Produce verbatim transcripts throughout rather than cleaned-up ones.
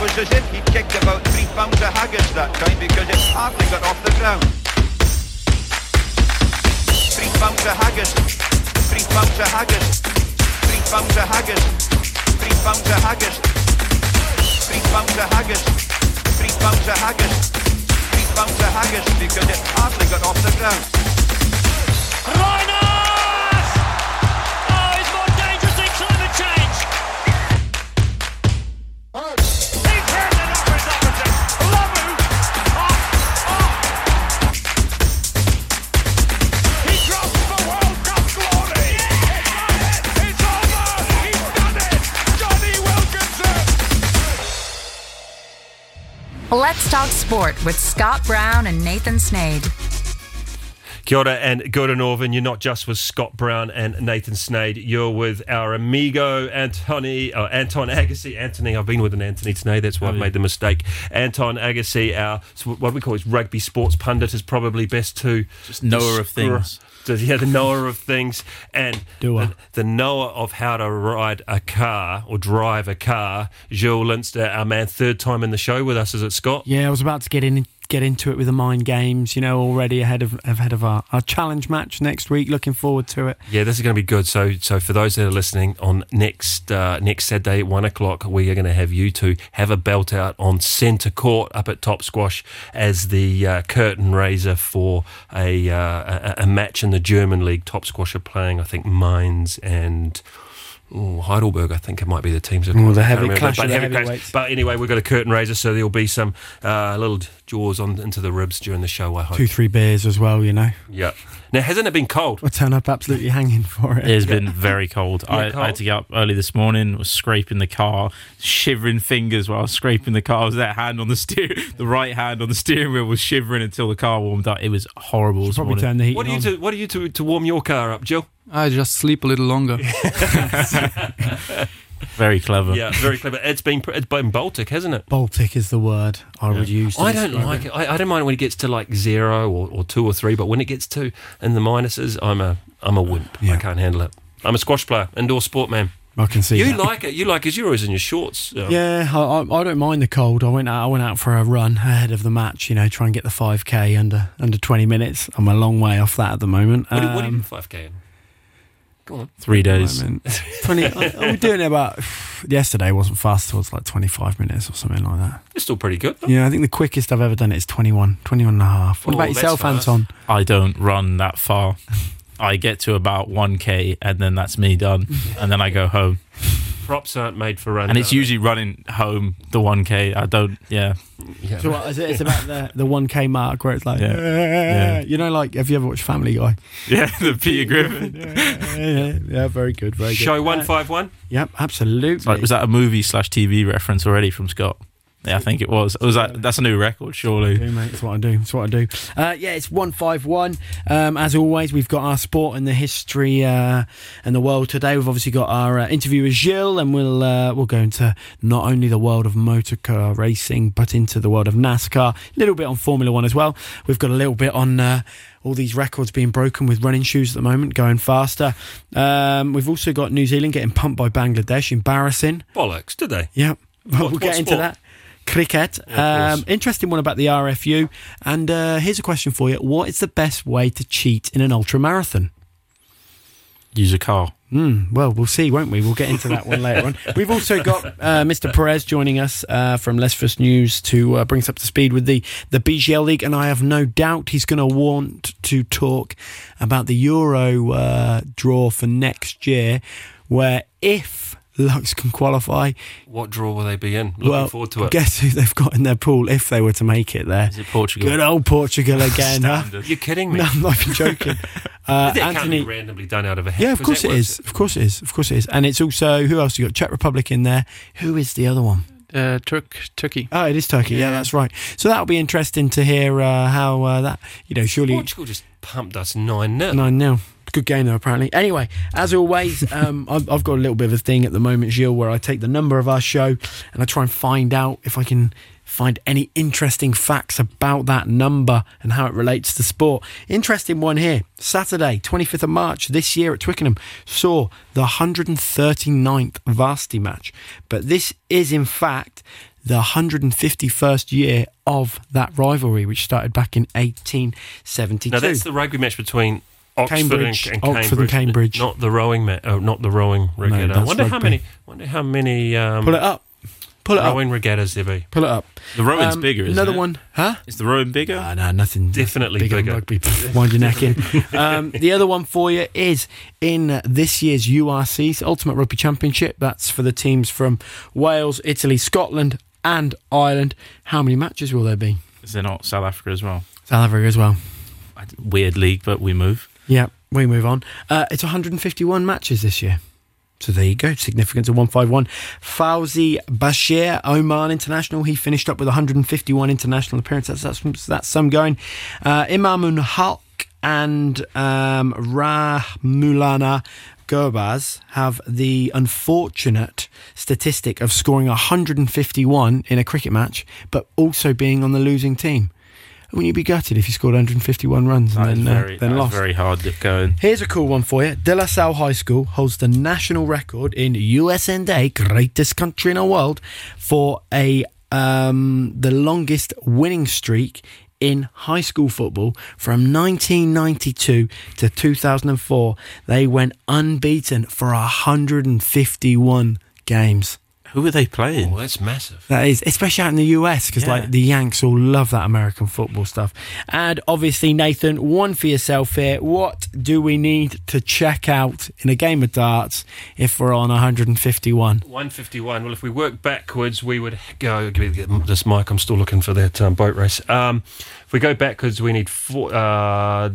was as if he'd kicked about three pounds of haggis that time, because it hardly got off the ground. Three pounds of haggis, three pounds of haggis, three pounds of haggis, three pounds of haggis, three pounds of haggis, three pounds of haggis, three pounds of haggis, because it hardly got off the ground. Rhino! Let's Talk Sport with Scott Brown and Nathan Snade. Kia ora and good and Norvin. You're not just with Scott Brown and Nathan Snade. You're with our amigo Antony, oh, Anton Agassi. Anthony, I've been with an Anthony today. That's why oh, I've yeah. made the mistake. Anton Agassi, our what we call his rugby sports pundit, is probably best to just knower of things. Yeah, the knower of things and the, the knower of how to ride a car or drive a car. Gil Linster, our man, third time in the show with us, is it, Scott? Yeah, I was about to get in, get into it with the mind games, you know, already ahead of ahead of our, our challenge match next week. Looking forward to it. Yeah, this is going to be good. So, so for those that are listening, on next uh, next Saturday at one o'clock, we are going to have you two have a belt out on centre court up at Top Squash as the uh, curtain raiser for a, uh, a a match in the German league. Top Squash are playing, I think, Mainz and. Ooh, Heidelberg, I think it might be the teams. Mm, the heavy clash, but, the heavy clash. But anyway, we've got a curtain raiser, so there'll be some uh, little jaws on into the ribs during the show, I hope. Two, three beers as well, you know. Yeah. Now, hasn't it been cold? We'll turn up absolutely hanging for it. It has yeah. been very cold. Yeah, I, cold. I had to get up early this morning, was scraping the car, shivering fingers while I was scraping the car. I was that hand on the steer, the right hand on the steering wheel was shivering until the car warmed up. It was horrible this morning. Turn the heat what do you on. do? What do you do to warm your car up, Jill? I just sleep a little longer. Very clever. Yeah, very clever. It's been it's been Baltic, hasn't it? Baltic is the word I yeah. would use. I don't like it. I, I don't mind when it gets to like zero or, or two or three, but when it gets to in the minuses, I'm a I'm a wimp. Yeah. I can't handle it. I'm a squash player, indoor sport man. I can see you that. like it. You like it. You're always in your shorts. Um. Yeah, I, I, I don't mind the cold. I went out. I went out for a run ahead of the match. You know, try and get the five K under under twenty minutes. I'm a long way off that at the moment. What do, what do you do five K in? Go on. Three days. twenty. I, I was doing it about yesterday. Wasn't fast. It was like twenty-five minutes or something like that. It's still pretty good, though. Yeah, I think the quickest I've ever done it is twenty-one, twenty-one and a half. What oh, about yourself, fast. Anton? I don't run that far. I get to about one K and then that's me done, and then I go home. Props aren't made for running, and it's usually running home the one K. I don't. Yeah. yeah. So what, is it, it's about the the one K mark where it's like, yeah. Yeah. you know, like have you ever watched Family Guy? Yeah, the Peter Griffin. yeah, yeah, yeah, very good, very good. Show one five one. Yep, absolutely. Like, was that a movie slash T V reference already from Scott? Yeah, I think it was. It was like, that's a new record, surely. That's what I do, mate. That's what I do. That's what I do. Uh, yeah, it's one five one. Um, as always, we've got our sport and the history uh, and the world today. We've obviously got our uh, interview with Gil, and we'll uh, we'll go into not only the world of motorcar racing, but into the world of NASCAR. A little bit on Formula One as well. We've got a little bit on... Uh, all these records being broken with running shoes at the moment, going faster. Um, we've also got New Zealand getting pumped by Bangladesh. Embarrassing. Bollocks, did they? Yeah. What, we'll get into sport? that. Cricket. Yeah, um, interesting one about the R F U. And uh, here's a question for you. What is the best way to cheat in an ultra marathon? Use a car. Mm, well, we'll see, won't we? We'll get into that one later on. We've also got uh, Mister Perez joining us uh, from Lesfos News to uh, bring us up to speed with the, the B G L League, and I have no doubt he's going to want to talk about the Euro uh, draw for next year, where if... Lux can qualify. What draw will they be in? Looking well, forward to it. Guess who they've got in their pool if they were to make it there? Is it Portugal? Good old Portugal again. Huh? You're kidding me. No, I'm not even joking. Uh, Anthony, can't be randomly done out of a hat. Yeah, of course it is. Of course it is. Of course it is. And it's also, who else you got? Czech Republic in there. Who is the other one? Uh, Turk, Turkey. Oh, it is Turkey. Yeah, yeah, that's right. So that'll be interesting to hear uh, how uh, that, you know, surely. Portugal just pumped us nine nil. nine nil. Good game though, apparently. Anyway, as always, um, I've, I've got a little bit of a thing at the moment, Gil, where I take the number of our show and I try and find out if I can find any interesting facts about that number and how it relates to sport. Interesting one here. Saturday, twenty-fifth of March this year at Twickenham saw the one hundred thirty-ninth varsity match. But this is, in fact, the one hundred fifty-first year of that rivalry, which started back in eighteen seventy-two. Now, that's the rugby match between Oxford Cambridge, and, and Oxford Cambridge, and Cambridge. Not the rowing match. Oh, not the rowing regatta. No, I wonder rugby. how many. Wonder how many. Um, Pull it up. Pull it up. Rowing regattas there be. Pull it up. The rowing's um, bigger, isn't another it? Another one. Huh? Is the rowing bigger? Ah, no, nothing. Definitely bigger. bigger. Rugby. Wind your neck in. Um, the other one for you is in this year's U R C's Ultimate Rugby Championship. That's for the teams from Wales, Italy, Scotland and Ireland. How many matches will there be? Is there not South Africa as well? South Africa as well. Weird league, but we move. Yeah, we move on. Uh, it's one hundred fifty-one matches this year. So there you go, significance of one fifty-one. Fawzi Bashir, Oman international, he finished up with one hundred fifty-one international appearances. That's, that's, that's some going. Uh, Imamun Halk and um, Rahmulana Gobaz have the unfortunate statistic of scoring one hundred fifty-one in a cricket match, but also being on the losing team. Wouldn't you be gutted if you scored one hundred fifty-one runs and then, very, uh, then lost? That's very hard to go in. Here's a cool one for you. De La Salle High School holds the national record in U S N A, greatest country in the world, for a um, the longest winning streak in high school football from nineteen ninety-two to two thousand four. They went unbeaten for one hundred fifty-one games. Who are they playing? Oh, that's massive. That is, especially out in the U S, because yeah. like the Yanks all love that American football stuff. And obviously, Nathan, one for yourself here. What do we need to check out in a game of darts if we're on one hundred fifty-one? one hundred fifty-one. Well, if we work backwards, we would go. Give me this mic. I'm still looking for that um, boat race. Um, if we go backwards, we need four, uh,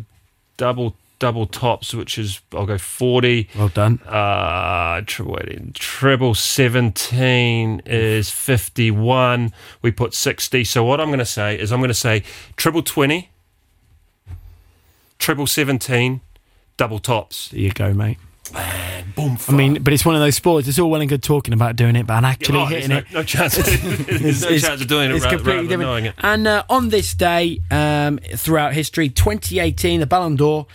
double. Double tops, which is, I'll go forty. Well done. Uh, triple seventeen is fifty-one. We put sixty. So what I'm going to say is I'm going to say triple twenty, triple seventeen, double tops. There you go, mate. Man, boom, I mean, but it's one of those sports. It's all well and good talking about doing it, but actually oh, hitting no, it, no chance. There's no it's, chance of doing it. It's rather, completely rather different. Knowing it. And uh, on this day, um, throughout history, twenty eighteen, the Ballon d'Or.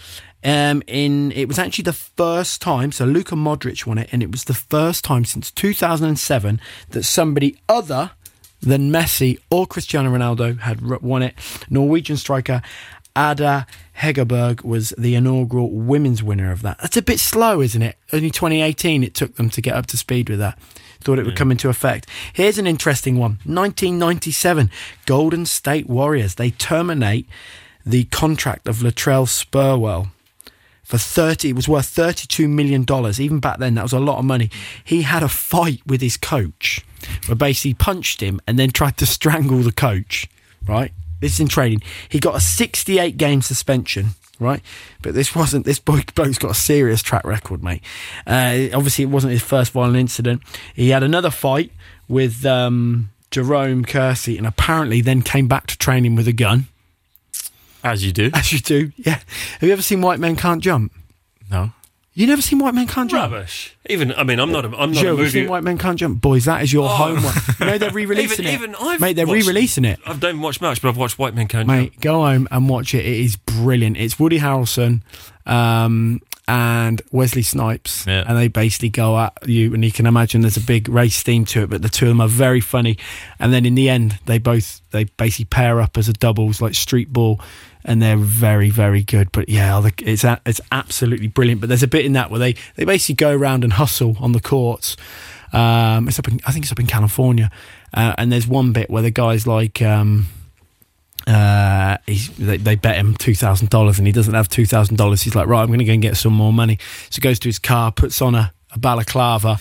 Um, in it was actually the first time. So Luka Modric won it, and it was the first time since two thousand seven that somebody other than Messi or Cristiano Ronaldo had won it. Norwegian striker Ada Hegerberg was the inaugural women's winner of that. That's a bit slow, isn't it? Only twenty eighteen it took them to get up to speed with that. Thought it would yeah. come into effect. Here's an interesting one. nineteen ninety-seven, Golden State Warriors. They terminate the contract of Latrell Sprewell. For thirty, it was worth thirty-two million dollars. Even back then, that was a lot of money. He had a fight with his coach where basically punched him and then tried to strangle the coach, right? This is in training. He got a sixty-eight game suspension, right? But this wasn't... This bloke's got a serious track record, mate. Uh, obviously, it wasn't his first violent incident. He had another fight with um, Jerome Kersey and apparently then came back to training with a gun. As you do. As you do, yeah. Have you ever seen White Men Can't Jump? No. You never seen White Men Can't Jump? Rubbish. Even, I mean, I'm not a, I'm not Joe, a movie... Joe, you've seen White Men Can't Jump? Boys, that is your oh. homework. No, they're re-releasing even, it. Even I've Mate, they're watched, re-releasing it. I don't watch much, but I've watched White Men Can't Mate, Jump. Mate, go home and watch it. It is brilliant. It's Woody Harrelson um, and Wesley Snipes, yeah. and they basically go at you, and you can imagine there's a big race theme to it, but the two of them are very funny. And then in the end, they both, they basically pair up as a doubles, like street ball, and they're very, very good. But yeah, it's a, it's absolutely brilliant. But there's a bit in that where they, they basically go around and hustle on the courts. Um, it's up in, I think it's up in California. Uh, and there's one bit where the guy's like, um, uh, he's, they, they bet him two thousand dollars and he doesn't have two thousand dollars. He's like, right, I'm going to go and get some more money. So he goes to his car, puts on a, a balaclava,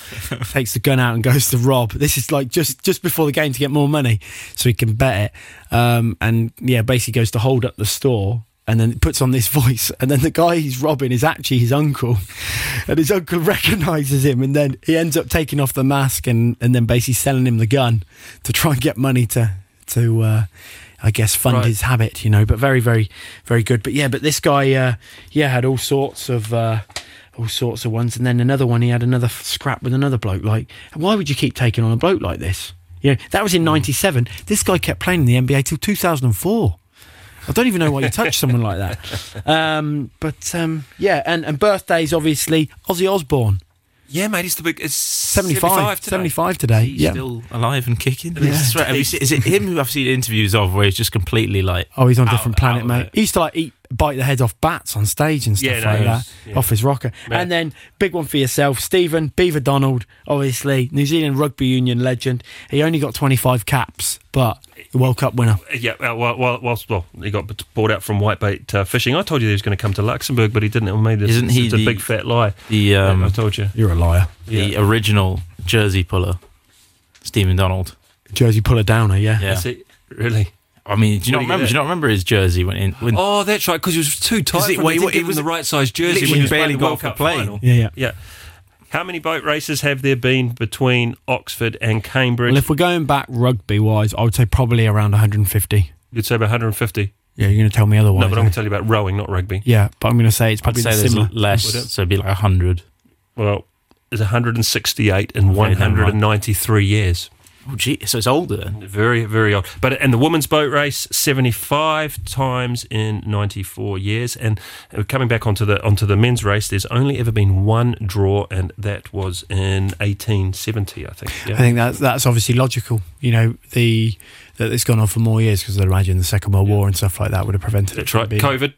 takes the gun out and goes to rob. This is like just, just before the game to get more money so he can bet it. Um, and yeah, basically goes to hold up the store and then puts on this voice. And then the guy he's robbing is actually his uncle. And his uncle recognises him. And then he ends up taking off the mask and, and then basically selling him the gun to try and get money to, to uh, I guess, fund right. his habit, you know. But very, very, very good. But yeah, but this guy, uh, yeah, had all sorts of... Uh, all sorts of ones, and then another one, he had another scrap with another bloke. Like, why would you keep taking on a bloke like this? You know, that was in ninety-seven. This guy kept playing in the N B A till two thousand four. I don't even know why you touch someone like that. Um, but, um, yeah, and, and birthdays, obviously, Ozzy Osbourne. Yeah, mate, it's the big. It's seventy-five. seventy-five today. He's yeah. still alive and kicking. Yeah. That's right. Have you seen, is it him who I've seen interviews of where he's just completely like. Oh, he's on a different planet, mate. He used to like eat, bite the heads off bats on stage and stuff yeah, no, like that, yeah. off his rocker. Yeah. And then, big one for yourself, Stephen Beaver Donald, obviously, New Zealand rugby union legend. He only got twenty-five caps, but the World Cup winner. Yeah, well, well, well, well he got bought out from whitebait uh, fishing. I told you he was going to come to Luxembourg, but he didn't. It made this, Isn't he the, a big fat lie. The, um, yeah, I told you. You're a liar. The yeah. original jersey puller, Stephen Donald. Jersey puller downer, yeah. yeah. That's it, really. I mean, do you not remember? Do you not remember his jersey when? In, when oh, that's right, because it was too tight. It, well, he, it, it was the right size jersey. When he barely got for playing. Yeah, yeah, yeah. How many boat races have there been between Oxford and Cambridge? Well, if we're going back rugby wise, I would say probably around one hundred fifty. You'd say about one hundred fifty. Yeah, you're going to tell me otherwise. No, but I'm eh? going to tell you about rowing, not rugby. Yeah, but I'm going to say it's probably I'd say similar. Less, it? So it'd be like one hundred. Well, there's one hundred sixty-eight in one hundred ninety-three years. Oh, gee, so it's older. Very, very old. But and the women's boat race, seventy-five times in ninety-four years. And coming back onto the onto the men's race, there's only ever been one draw, and that was in eighteen seventy, I think. Yeah. I think that's that's obviously logical. You know, the that it's gone on for more years because I imagine the Second World War and stuff like that would have prevented that's it. That's right. Being. COVID.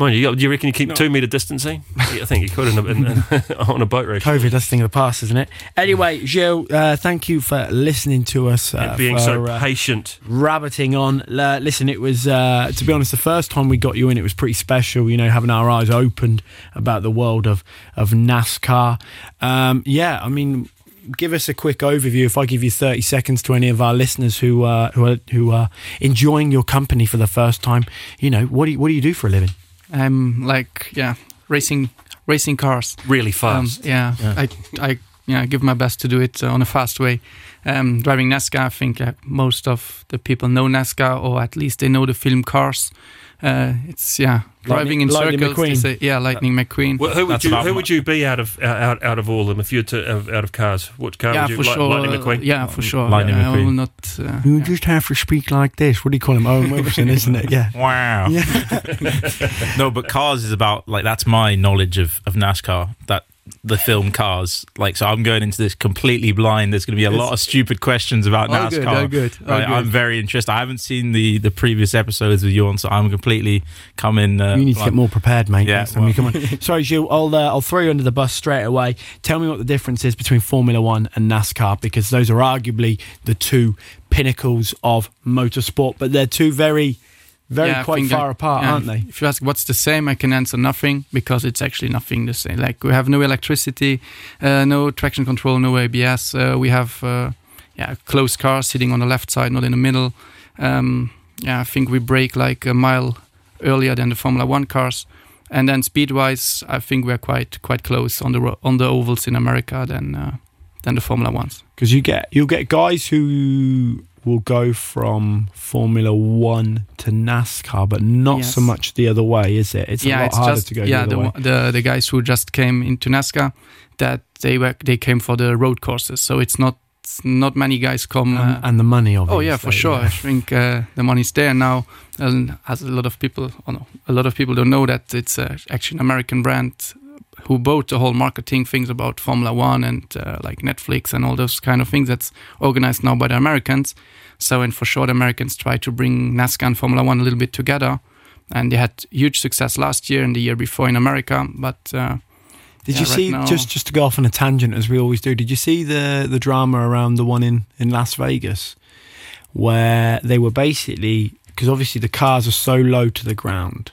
Mind you, do you reckon you keep no. two metre distancing? Yeah, I think you could in a, in, on a boat race. COVID, that's the thing of the past, isn't it? Anyway, Gilles, uh, thank you for listening to us. Uh, and being for, so patient. Uh, rabbiting on. Uh, listen, it was, uh, to be honest, the first time we got you in, it was pretty special, you know, having our eyes opened about the world of, of NASCAR. Um, yeah, I mean, give us a quick overview. If I give you thirty seconds to any of our listeners who, uh, who, are, who are enjoying your company for the first time, you know, what do you, what do you do for a living? Um, like yeah, racing, racing cars really fast. Um, yeah, yeah, I, I, yeah, give my best to do it uh, on a fast way. Um, driving NASCAR, I think uh, most of the people know NASCAR, or at least they know the film Cars. Uh, it's yeah, driving Lightning, in circles. Lightning McQueen. Say, yeah, Lightning uh, McQueen. Well, who would That's you? Who would you be out of out out of all of them? If you're to, out of Cars, what car yeah, would you? For Light, sure, Lightning McQueen. Yeah, for sure. Lightning yeah, McQueen. I will not. Uh, you yeah. just have to speak like this. What do you call him? Owen Wilson, isn't it? Yeah. Wow. Yeah. No, but Cars is about like that's my knowledge of, of NASCAR. That. The film Cars, like, so I'm going into this completely blind. There's going to be a lot of stupid questions about NASCAR. Oh, good, oh, good, oh, right? good. I'm very interested. I haven't seen the, the previous episodes with you on, so I'm completely coming. Uh, you need to like, get more prepared, mate. Yeah, well. Come on. Sorry, Gilles, I'll uh, I'll throw you under the bus straight away. Tell me what the difference is between Formula One and NASCAR, because those are arguably the two pinnacles of motorsport, but they're two very. Very yeah, quite far I, apart, yeah, aren't they? If you ask what's the same, I can answer nothing, because it's actually nothing the same. Like, we have no electricity, uh, no traction control, no A B S. Uh, we have uh, yeah, closed cars sitting on the left side, not in the middle. Um, yeah, I think we brake like a mile earlier than the Formula One cars. And then speed-wise, I think we're quite quite close on the ro- on the ovals in America than uh, than the Formula Ones. Because you get you'll get guys who. Will go from Formula One to NASCAR, but not yes. so much the other way, is it? It's yeah, a lot it's harder just, to go yeah, the other the, way. The, the guys who just came into NASCAR, that they were they came for the road courses, so it's not not many guys come. And, uh, and the money, obviously. Oh yeah, for sure. Yeah. I think uh, the money's there now, and as a lot of people, oh no, a lot of people don't know that it's uh, actually an American brand who bought the whole marketing things about Formula One and uh, like Netflix and all those kind of things that's organized now by the Americans. So, and for sure, the Americans try to bring NASCAR and Formula One a little bit together. And they had huge success last year and the year before in America. But uh, did yeah, you right see, now, just, just to go off on a tangent as we always do, did you see the, the drama around the one in, in Las Vegas where they were basically, because obviously the cars are so low to the ground.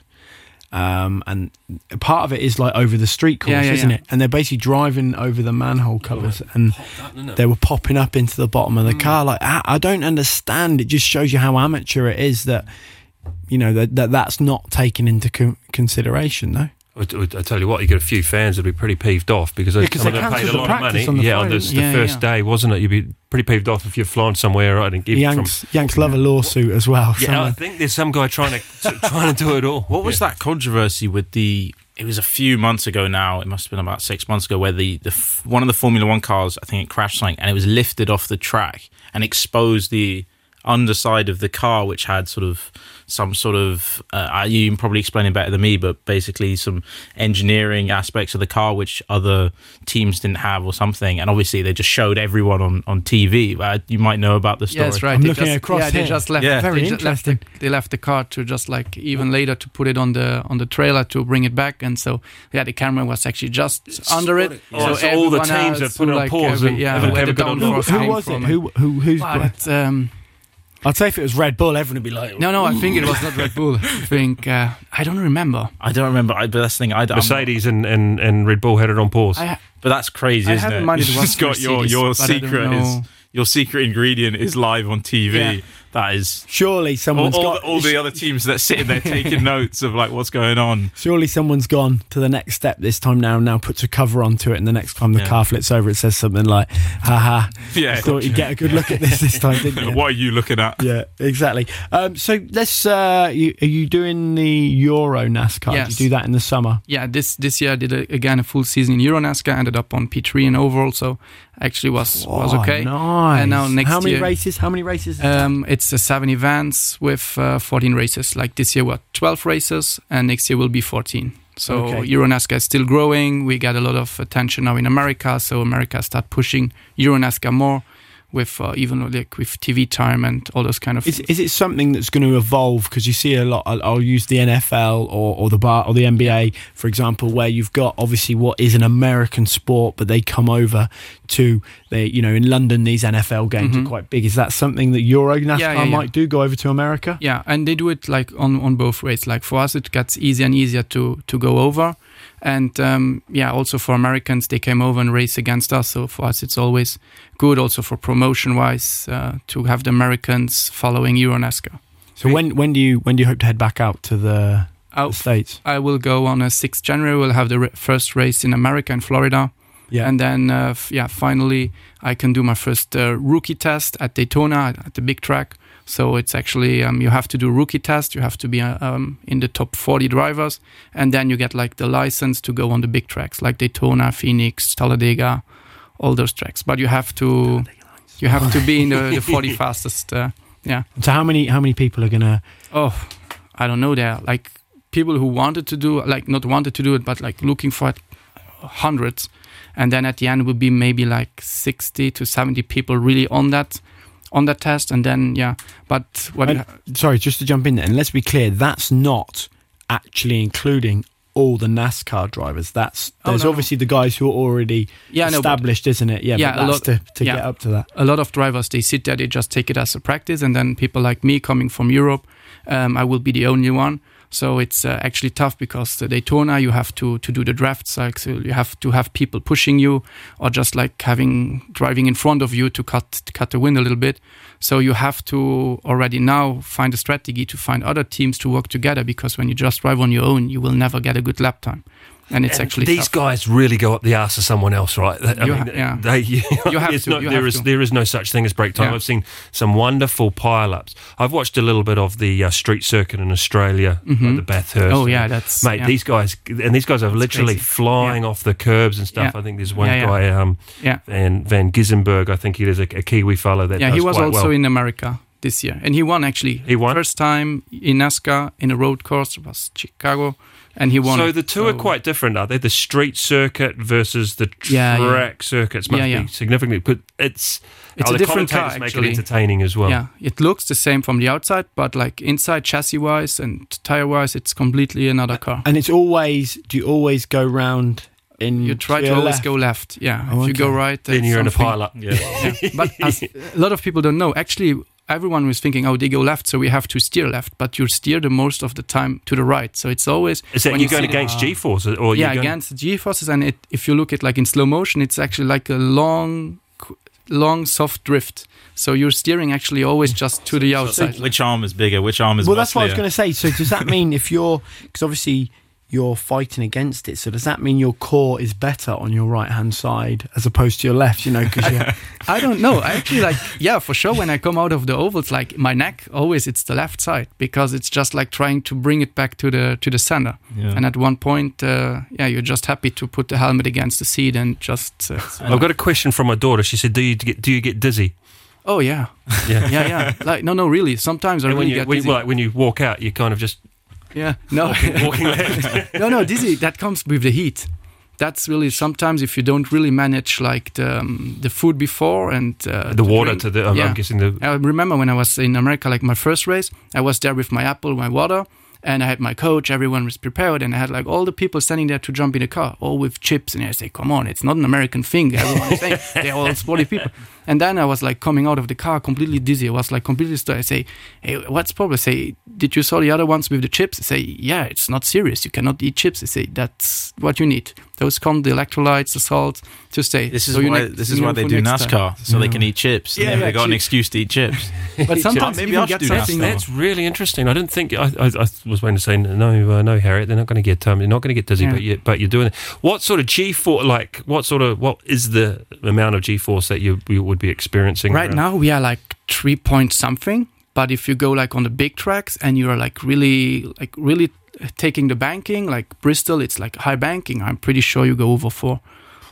Um, and part of it is like over the street course, yeah, yeah, isn't yeah. it? And they're basically driving over the manhole covers, and they were popping up into the bottom of the mm. car. Like, I, I don't understand. It just shows you how amateur it is that, you know, that, that that's not taken into co- consideration, though. I tell you what, you get a few fans that would be pretty peeved off because they, yeah, I mean, they, they paid a lot of money. On the yeah, phone, on the, the yeah, first yeah. day, wasn't it? You'd be pretty peeved off if you're flying somewhere. I think Yanks, from, Yanks love know, a lawsuit as well. Yeah, somewhere. I think there's some guy trying to trying to do it all. What was yeah. that controversy with the? It was a few months ago now. It must have been about six months ago, where the, the one of the Formula One cars, I think, it crashed something, and it was lifted off the track and exposed the underside of the car, which had sort of some sort of, uh, you can probably explain it better than me, but basically some engineering aspects of the car which other teams didn't have or something. And obviously they just showed everyone on, on T V. Uh, you might know about the story. Yeah, that's right. I'm they looking just, across yeah, here. They just left, yeah. Very they interesting. Left the, they left the car to just like even later to put it on the on the trailer to bring it back. And so, yeah, the camera was actually just it's under it. it. Oh, so, so all the teams are put on like pause. Every, and yeah, and where the downforce came was from. It? Who, who, who's but, um I'd say if it was Red Bull, everyone would be like... Ooh. No, no, I think it was not Red Bull. I think... Uh, I don't remember. I don't remember. I, but that's the thing. I, Mercedes and, and, and Red Bull had it on pause. Ha- but that's crazy, I isn't it? You've just got your, your secret is... Your secret ingredient is live on T V. Yeah. That is... Surely someone's all, all got... The, all the other teams that sit in there taking notes of like what's going on. Surely someone's gone to the next step this time now and now puts a cover onto it, and the next time the yeah. car flips over it says something like, haha, yeah, I thought you'd get a good look at this this time, didn't you? What are you looking at? Yeah, exactly. Um, so let's... Uh, you, are you doing the Euro NASCAR? Yes. Did you do that in the summer? Yeah, this this year I did, a, again, a full season in Euro NASCAR. Ended up on P three and overall, so actually was oh, was okay. Nice. And now next How many year, races? How many races? Um, it's uh, seven events with uh, fourteen races. Like this year, we're twelve races, and next year will be fourteen. So okay. EuroNASCAR is still growing. We got a lot of attention now in America, so America start pushing EuroNASCAR more with uh, even like with T V time and all those kind of things. Is, is it something that's going to evolve? Because you see a lot, I'll, I'll use the N F L or, or the bar or the N B A, for example, where you've got obviously what is an American sport, but they come over to, they, you know, in London, these N F L games mm-hmm. are quite big. Is that something that Euro NASCAR yeah, yeah, yeah. might do, go over to America? Yeah, and they do it like on, on both ways. Like for us, it gets easier and easier to, to go over. And um, yeah, also for Americans, they came over and raced against us. So for us, it's always good also for promotion-wise uh, to have the Americans following EuroNASCAR. So when when do you when do you hope to head back out to the, out, the States? I will go on a sixth of January. We'll have the re- first race in America in Florida. Yeah. And then, uh, f- yeah, finally, I can do my first uh, rookie test at Daytona at the big track. So it's actually, um, you have to do rookie test, you have to be um, in the top forty drivers, and then you get like the license to go on the big tracks, like Daytona, Phoenix, Talladega, all those tracks. But you have to you have to be in the, the forty fastest, uh, yeah. So how many how many people are going to... Oh, I don't know there. Like people who wanted to do, like not wanted to do it, but like looking for it, hundreds. And then at the end would be maybe like sixty to seventy people really on that on that test, and then, yeah, but... what? And, sorry, just to jump in there, and let's be clear, that's not actually including all the NASCAR drivers. That's There's oh, no, obviously no. the guys who are already yeah, established, no, but, isn't it? Yeah, yeah but that's lot, to, to yeah, get up to that. A lot of drivers, they sit there, they just take it as a practice, and then people like me coming from Europe, um, I will be the only one. So it's uh, actually tough because the Daytona, you have to, to do the drafts. Like, so you have to have people pushing you or just like having driving in front of you to cut to cut the wind a little bit. So you have to already now find a strategy to find other teams to work together, because when you just drive on your own, you will never get a good lap time. And it's and actually these tough. guys really go up the arse of someone else, right? I you mean, ha- yeah. they, you you have to. No, you there have is to. There is no such thing as break time. Yeah. I've seen some wonderful pile-ups. I've watched a little bit of the uh, street circuit in Australia, mm-hmm. like the Bathurst. Oh yeah, that's mate. Yeah. These guys and these guys are that's literally crazy. flying yeah. off the curbs and stuff. Yeah. I think there's one yeah, yeah. guy, um, yeah. Van Van Gisenberg. I think he is a, a Kiwi fellow that. Yeah, does he was quite also well. in America this year, and he won actually. He won first time in NASCAR in a road course. It was Chicago. And he won. So the two so. are quite different, are they? The street circuit versus the track yeah, yeah. circuits must yeah, yeah. be significantly. But it's it's oh, a the different car. Actually, make it entertaining as well. Yeah, it looks the same from the outside, but like inside, chassis wise and tire wise, it's completely another car. And it's always. Do you always go round? In you try to, to always left. go left. Yeah, oh, if okay. you go right, then you're something. in a pile up. Yeah. yeah. But as a lot of people don't know actually. Everyone was thinking, oh, they go left, so we have to steer left. But you steer the most of the time to the right. So it's always... Is that you're going against G-forces? Or yeah, against G-forces. And it, if you look at like in slow motion, it's actually like a long, long soft drift. So you're steering actually always just to the outside. So which arm is bigger? Which arm is Well, that's what I was going to say. So does that mean if you're... Because obviously... you're fighting against it, so does that mean your core is better on your right hand side as opposed to your left, you know, because you I don't know I actually like yeah for sure when I come out of the ovals, like my neck always it's the left side, because it's just like trying to bring it back to the to the center yeah. and at one point uh, yeah you're just happy to put the helmet against the seat and just uh, I've got a question from my daughter. She said do you get do you get dizzy Oh yeah, yeah, yeah, yeah. Like no, no, really. Sometimes I and really when you, get when, dizzy. Like, when you walk out, you kind of just yeah, no, walking, walking left. no, no, dizzy. That comes with the heat. That's really sometimes if you don't really manage like the, um, the food before and uh, the water drink, to the. Um, yeah. I'm guessing the. I remember when I was in America, like my first race, I was there with my apple, my water, and I had my coach. Everyone was prepared, and I had like all the people standing there to jump in the car, all with chips. And I say, "Come on, it's not an American thing." Everyone is saying they're all sporty people. And then I was like coming out of the car completely dizzy. I was like completely stuck. I say, "Hey, what's the problem?" I say, "Did you saw the other ones with the chips?" I say, "Yeah, it's not serious. You cannot eat chips." I say, "That's what you need. Those come the electrolytes, the salt to stay." This is so why this is why they do NASCAR, so yeah. they can eat chips. Yeah, yeah, they got chips. An excuse to eat chips. But sometimes maybe I should do something. That's really interesting. I didn't think I, I, I was going to say no, uh, no, Harriet. They're not going to get um, they're not going to get dizzy, yeah. but you, but you're doing it. What sort of G force? Like what sort of what is the amount of G force that you, you would be experiencing right around. Now we are like three point something, but if you go like on the big tracks and you're like really like really taking the banking, like Bristol, it's like high banking, I'm pretty sure you go over four.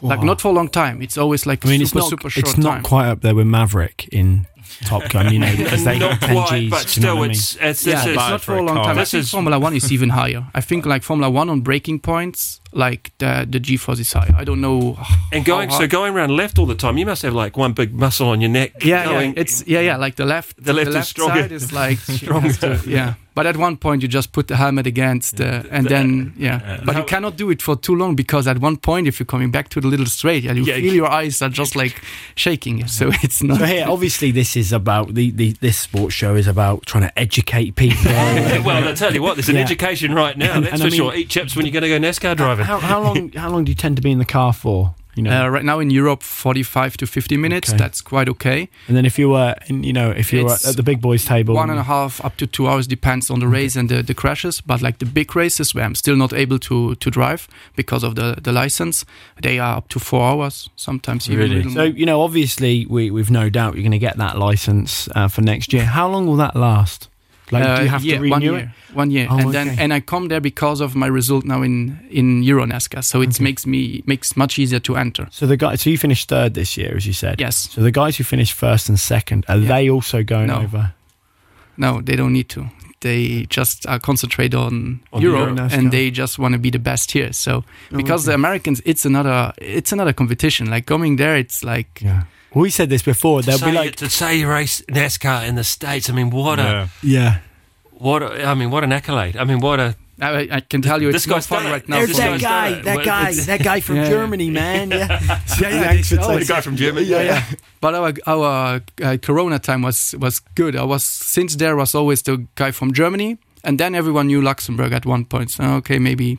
Wow. Like not for a long time, it's always like I mean, super it's not, super short it's not time. Quite up there with Maverick in Top Gun, you know, because they got ten G's, but still, you know it's, I mean? it's, it's, yeah, it's, it's not for a long time. I think Formula One is even higher. I think like Formula One on braking points, like the, the G-force is higher. I don't know. And going so going around left all the time, you must have like one big muscle on your neck. Yeah, going, yeah, it's yeah, yeah. Like the left, the left, the left, the left is side is like stronger. Yeah. But at one point, you just put the helmet against, uh, and the, then, yeah. Uh, but you cannot do it for too long because at one point, if you're coming back to the little straight, yeah, you yeah, feel you your eyes are just like shaking. So it's not. So here, obviously, this is about the, the this sports show is about trying to educate people. Well, I'll tell you what, there's an yeah. education right now. That's and, and for I mean, sure. Eat chips when you're going to go NASCAR driving. How, how long? How long do you tend to be in the car for? You know, uh, right now in Europe, forty-five to fifty minutes. Okay. That's quite okay. And then if you were, in, you know, if you were at the big boys' table, one and a half up to two hours depends on the okay. race and the, the crashes. But like the big races where I'm still not able to, to drive because of the, the license, they are up to four hours sometimes. Even really? So you know, obviously, we we've no doubt you're going to get that license uh, for next year. How long will that last? Like, uh, do you have yeah, to renew one year, it? One year, oh, and okay. then and I come there because of my result now in in EuroNASCAR, so it okay. makes me makes much easier to enter. So the guy, so you finished third this year, as you said. Yes. So the guys who finished first and second, are yeah. they also going no. over? No, they don't need to. They just uh, concentrate on, on Euro, Euro and they just want to be the best here. So oh, because okay. the Americans, it's another it's another competition. Like going there, it's like. Yeah. We said this before. They'll be like to say you race NASCAR in the States. I mean, what a yeah. yeah. What a, I mean, what an accolade. I mean, what a. I, I can tell you, this it's guy's fun right now. There's that guy, that well, guy, that guy from yeah. Germany, man. Yeah, yeah, yeah. Thanks for the guy from Germany. Yeah, yeah. But our our uh, Corona time was was good. I was since there was always the guy from Germany, and then everyone knew Luxembourg at one point. So okay, maybe,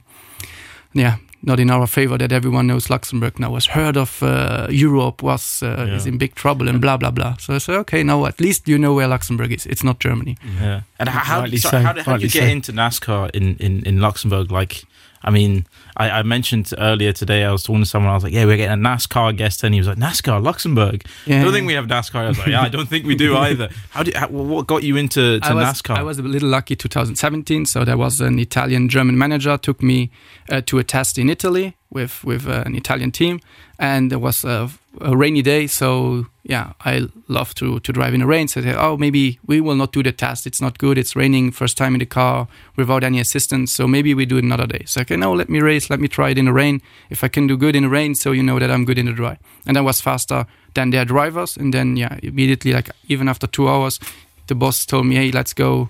yeah. not in our favor that everyone knows Luxembourg now was heard of uh, Europe was uh, yeah. is in big trouble and blah blah blah. So I so, said, okay, now at least you know where Luxembourg is. It's not Germany. Yeah. And how so, so, how did you get so. into NASCAR in, in, in Luxembourg? Like, I mean, I, I mentioned earlier today I was talking to someone. I was like, yeah, we're getting a NASCAR guest, and he was like, NASCAR Luxembourg. Yeah. I don't think we have NASCAR. I was like, yeah, I don't think we do either. How do how, what got you into to I was, NASCAR? I was a little lucky. twenty seventeen, so there was an Italian German manager took me uh, to a test in Italy with with uh, an Italian team, and it was a, a rainy day. So yeah, I love to to drive in the rain. So I said, oh, maybe we will not do the test. It's not good. It's raining. First time in the car without any assistance. So maybe we do it another day. So okay, no, let me race. Let me try it in the rain. If I can do good in the rain, so you know that I'm good in the dry. And I was faster than their drivers. And then yeah, immediately, like even after two hours, the boss told me, hey, let's go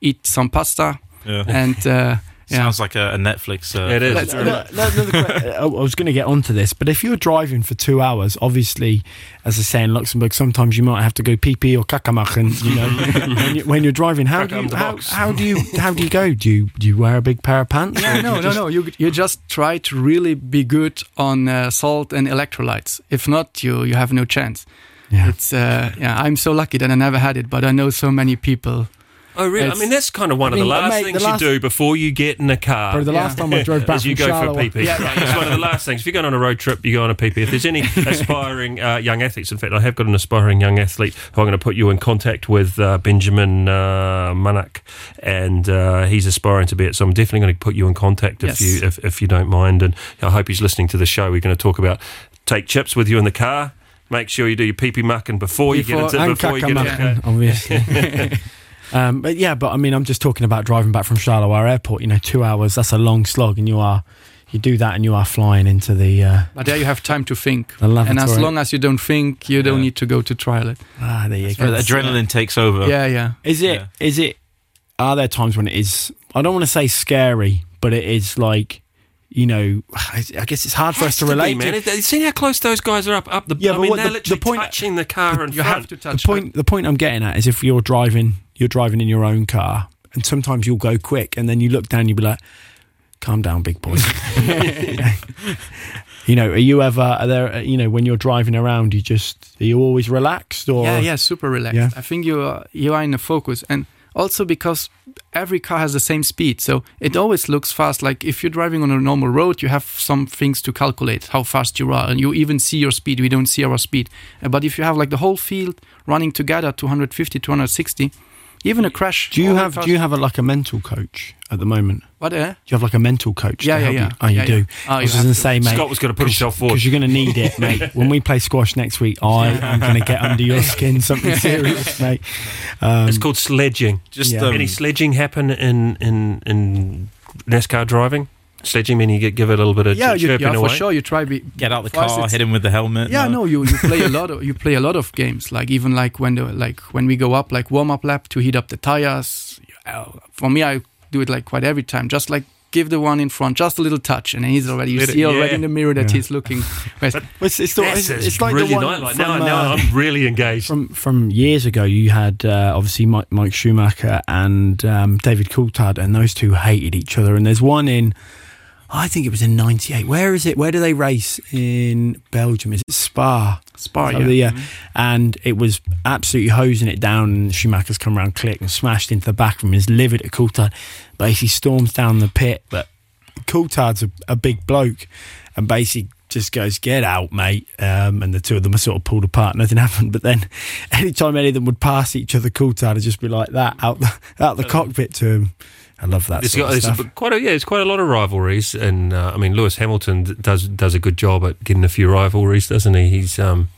eat some pasta. Yeah. And uh, yeah. Sounds like a, a Netflix. Uh, it is. No, no, no, I was going to get onto this, but if you're driving for two hours, obviously, as I say in Luxembourg, sometimes you might have to go pee pee or kakamachan. You know, when, you, when you're driving, how do you how, how do you how do you go? Do you do you wear a big pair of pants? No, no, no, no. You you just try to really be good on uh, salt and electrolytes. If not, you you have no chance. Yeah. It's uh, yeah. I'm so lucky that I never had it, but I know so many people. Oh really? It's, I mean, that's kind of one I mean, of the last mate, things the last, you do before you get in a car. Bro, the last yeah. time I drove back is you go Charlotte. For a pee-pee. Yeah. Right? It's one of the last things. If you go on a road trip, you go on a pee-pee. If there's any aspiring uh, young athletes, in fact, I have got an aspiring young athlete who I'm going to put you in contact with, uh, Benjamin uh, Munak, and uh, he's aspiring to be it. So I'm definitely going to put you in contact if yes. you if, if you don't mind. And I hope he's listening to the show. We're going to talk about take chips with you in the car. make sure you do your pee-pee mucking before, before you get into before you get mucking, into obviously. um, but yeah, but I mean, I'm just talking about driving back from Charleroi Airport. You know, two hours. That's a long slog, and you are. You do that and you are flying into the... Uh, but there you have time to think. And as long as you don't think, you don't yeah. need to go to trial it. Ah, there you That's go. The adrenaline takes over. Yeah, yeah. Is it? Yeah. Is it? Are there times when it is... I don't want to say scary, but it is like, you know... I guess it's hard it for us to, to relate be, man. to. It, see how close those guys are up, up the... Yeah, I mean, what, they're the, literally the point, touching the car the, in you front. Have to touch the point, the point I'm getting at is if you're driving, you're driving in your own car, and sometimes you'll go quick, and then you look down, you'll be like... Calm down, big boy. You know, are you ever, are there, you know, when you're driving around, you just, are you always relaxed? Or? Yeah, yeah, super relaxed. Yeah. I think you are, you are in a focus. And also because every car has the same speed. So it always looks fast. Like if you're driving on a normal road, you have some things to calculate how fast you are. And you even see your speed. We don't see our speed. But if you have like the whole field running together, two fifty, two sixty, even a crash. Do you have Do you have a, like a mental coach at the moment? What? Uh? Do you have like a mental coach? Yeah, to yeah, help yeah. You? Oh, you yeah, do. Yeah. Oh, I was going to say, mate. Scott was going to put himself forward because you're going to need it, mate. When we play squash next week, I am going to get under your skin something serious, mate. Um, it's called sledging. Just yeah. um, any sledging happen in in in NASCAR driving? Sledging, meaning you get give it a little bit of yeah, chirping yeah, away. For sure. You try be get out the car, hit him with the helmet. Yeah, no, no you, you play a lot. Of, you play a lot of games, like even like when the like when we go up, like warm up lap to heat up the tires. For me, I do it like quite every time. Just like give the one in front, just a little touch, and he's already. You Let see it, already yeah. in the mirror that yeah. he's looking. But it's it's, the, it's, it's like really the one. From, like, now, uh, now I'm really engaged. From from years ago, you had uh, obviously Mike, Mike Schumacher and um, David Coulthard, and those two hated each other. And there's one in. I think it was in ninety-eight. Where is it? Where do they race in Belgium? Is it Spa? Spa, yeah. The, uh, mm-hmm. And it was absolutely hosing it down, and Schumacher's come around, click, and smashed into the back of him. He's livid at Coulthard. Basically storms down the pit, but Coulthard's a, a big bloke, and basically just goes, get out, mate. Um, and the two of them are sort of pulled apart. Nothing happened. But then anytime any of them would pass each other, Coulthard would just be like that, out the, out the cockpit to him. I love that it's sort got, of stuff. It's quite a, yeah, it's quite a lot of rivalries, and uh, I mean Lewis Hamilton does does a good job at getting a few rivalries, doesn't he? He's um,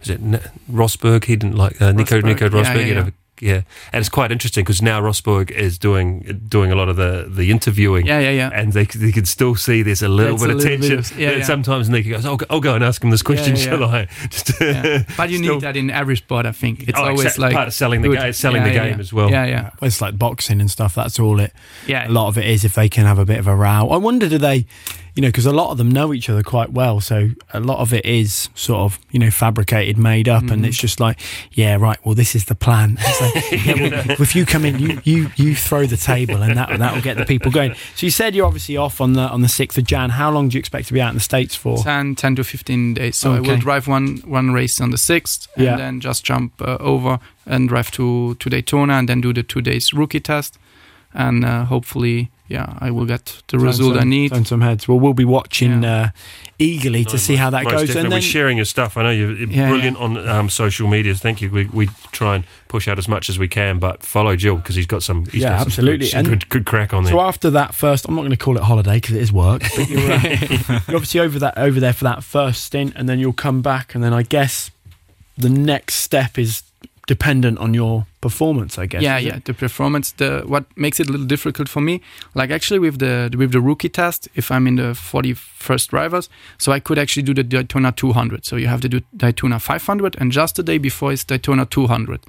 is it N- Rosberg? He didn't like uh, Nico Rosberg. Nico Rosberg, yeah, yeah, you know, yeah. yeah. And it's quite interesting because now Rosberg is doing doing a lot of the, the interviewing, yeah, yeah, yeah, and they they can still see there's a little it's bit a little of tension. Bit of, yeah, yeah. Sometimes Nico goes, I'll go, I'll go and ask him this question, yeah, yeah. shall I? Just, yeah. But you still, need that in every sport, I think. It's oh, always exactly. like part of selling the good. game, selling yeah, the yeah, game yeah. as well. Yeah, yeah. Well, it's like boxing and stuff. That's all it. Yeah, a lot of it is if they can have a bit of a row. I wonder do they, you know, because a lot of them know each other quite well. So a lot of it is sort of you know fabricated, made up, mm. and it's just like, yeah, right. Well, this is the plan. Like, yeah, well, if you come in, you, you, you throw the table, and that that will get the people going. So you said you're obviously off on the on the sixth of Jan. How long do you expect to be out in the States for? ten, ten to fifteen days. So okay. I will drive one one race on the sixth, and yeah. then just jump uh, over and drive to to Daytona, and then do the two days rookie test. And uh, hopefully, yeah, I will get the turn result some, I need. Turn some heads. Well, we'll be watching yeah. uh, eagerly no, to see how that goes. Definitely. And then, we're sharing your stuff. I know you're yeah, brilliant yeah. on um, social media. Thank you. We, we try and push out as much as we can, but follow Jill because he's got some. He's yeah, got absolutely. Some good, and good, good crack on there. So after that first, I'm not going to call it holiday because it is work. But you're, uh, you're obviously over that over there for that first stint, and then you'll come back, and then I guess the next step is. Dependent on your performance, I guess. Yeah, yeah. It? The performance. The what makes it a little difficult for me, like actually with the with the rookie test, if I'm in the forty-first drivers, so I could actually do the Daytona two hundred. So you have to do Daytona five hundred, and just the day before is Daytona two hundred.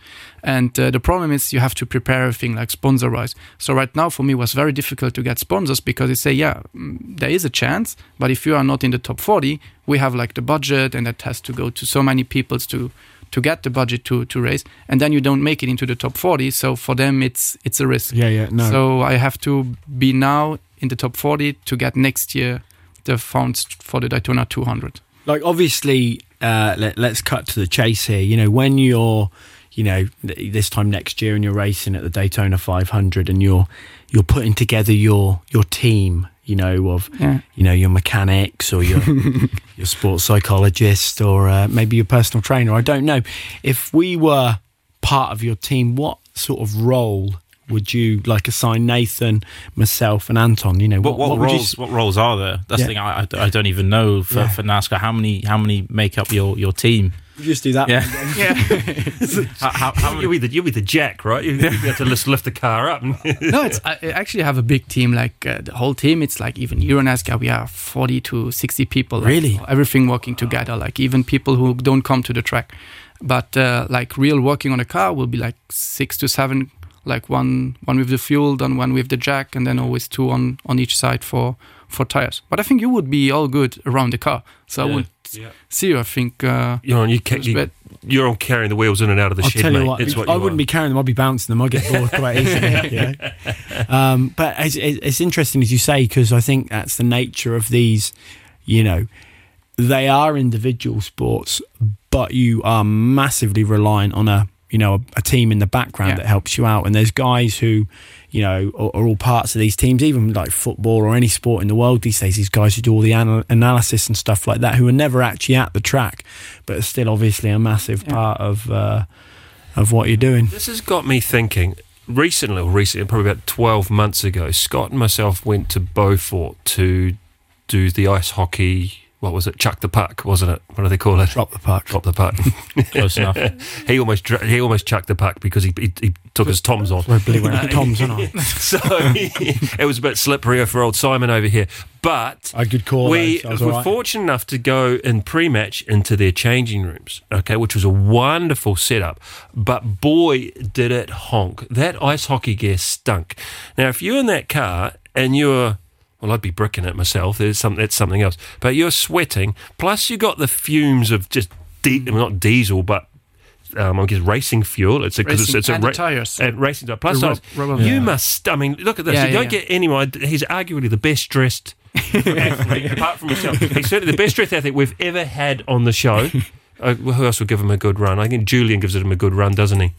And uh, the problem is you have to prepare everything like sponsor-wise. So right now for me it was very difficult to get sponsors because they say, yeah, there is a chance, but if you are not in the top forty, we have like the budget, and that has to go to so many people to. to get the budget to, to race, and then you don't make it into the top forty, so for them it's it's a risk. Yeah, yeah, no. So I have to be now in the top forty to get next year the funds for the Daytona two hundred. Like, obviously, uh, let, let's cut to the chase here. You know, when you're, you know, this time next year and you're racing at the Daytona five hundred and you're you're putting together your your team, you know, of, yeah. you know, your mechanics or your your sports psychologist or uh, maybe your personal trainer. I don't know. If we were part of your team, what sort of role would you like assign Nathan, myself and Anton? You know, what, what, what, what roles? You... What roles are there? That's yeah. the thing I, I don't even know for, yeah. for NASCAR. How many how many make up your, your team? You just do that. Yeah. yeah. how, how, you'll, be the, you'll be the jack, right? You'll, you'll be able to just lift the car up. no, it's I actually have a big team, like uh, the whole team. It's like even Euronesca, we are forty to sixty people. Like, really? Everything working together, like even people who don't come to the track. But uh, like real working on a car will be like six to seven, like one one with the fuel, then one with the jack, and then always two on, on each side for, for tires. But I think you would be all good around the car. So yeah. I would yeah. see you, I think. Uh, you're, on, you ca- you, you're on carrying the wheels in and out of the I'll shed, tell you mate. What, it's what I you wouldn't are. Be carrying them. I'd be bouncing them. I'd get bored quite easily. You know? um, but it's, it's interesting, as you say, because I think that's the nature of these, you know, they are individual sports, but you are massively reliant on a, you know, a, a team in the background yeah. that helps you out. And there's guys who, you know, are, are all parts of these teams, even like football or any sport in the world these days, these guys who do all the anal- analysis and stuff like that, who are never actually at the track, but are still obviously a massive yeah. part of uh, of what you're doing. This has got me thinking, recently, or recently, probably about twelve months ago, Scott and myself went to Beaufort to do the ice hockey. What was it? Chuck the puck, wasn't it? What do they call it? Drop the puck. Drop the puck. Close enough. he almost he almost chucked the puck because he he, he took his toms on. toms on. So it was a bit slipperier for old Simon over here. But I could call we those. were right. fortunate enough to go in pre-match into their changing rooms, okay, which was a wonderful setup. But boy, did it honk! That ice hockey gear stunk. Now, if you're in that car and you're Well, I'd be bricking it myself. There's some, that's something else. But you're sweating. Plus, you got the fumes of just di- not diesel, but um, I guess racing fuel. It's a racing it's, it's a ra- tires. Uh, racing tires. Plus, ro- ro- you yeah. must. I mean, look at this. Yeah, you yeah, don't yeah. get anyone. He's arguably the best dressed athlete, apart from himself. He's certainly the best dressed athlete we've ever had on the show. uh, who else will give him a good run? I think Julian gives him a good run, doesn't he?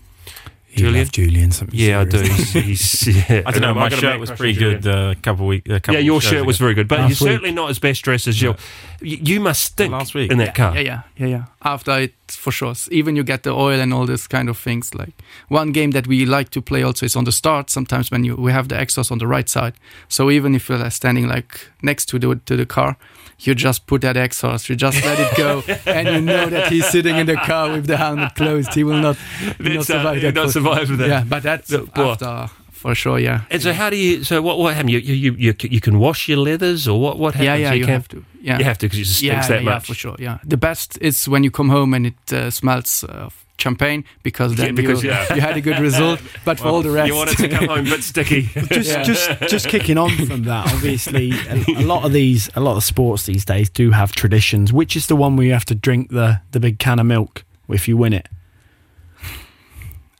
Julian, Julian, something. Yeah, serious. I do. He's, he's, yeah. I don't know. No, my shirt was pretty good a uh, couple of weeks. Uh, yeah, your shirt was very good, but you're certainly not as best dressed as Jill. Yeah. You must stink well, last week. in that yeah, car. Yeah, yeah, yeah, yeah. After it, for sure. Even you get the oil and all this kind of things. Like one game that we like to play also is on the start. Sometimes when you we have the exhaust on the right side, so even if you're standing like next to the to the car. You just put that exhaust, you just let it go, and you know that he's sitting in the car with the helmet closed. He will not, will not survive uh, that. Not survive with that. Yeah, but that's no, after, for sure, yeah. And yeah. so how do you, so what, what happened? You, you you you can wash your leathers, or what, what happens? Yeah, yeah, you, you have to. Yeah. You have to, because it just stinks yeah, that yeah, much. Yeah, for sure, yeah. The best is when you come home and it uh, smells of champagne, because then yeah, because, you, yeah. you had a good result, but well, for all the rest. You wanted to come home a bit sticky. just, yeah. just just kicking on from that, obviously, a, a lot of these, a lot of sports these days do have traditions. Which is the one where you have to drink the, the big can of milk if you win it?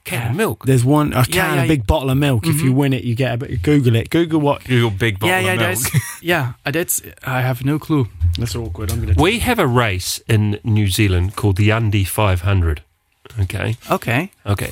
Can of milk? There's one, a can, yeah, yeah, a big yeah. bottle of milk. Mm-hmm. If you win it, you get a bit, Google it. Google what? Google big bottle yeah, yeah, of milk. yeah, that's, I have no clue. That's awkward. I'm gonna we have a race in New Zealand called the Undy five hundred. Okay. Okay. Okay.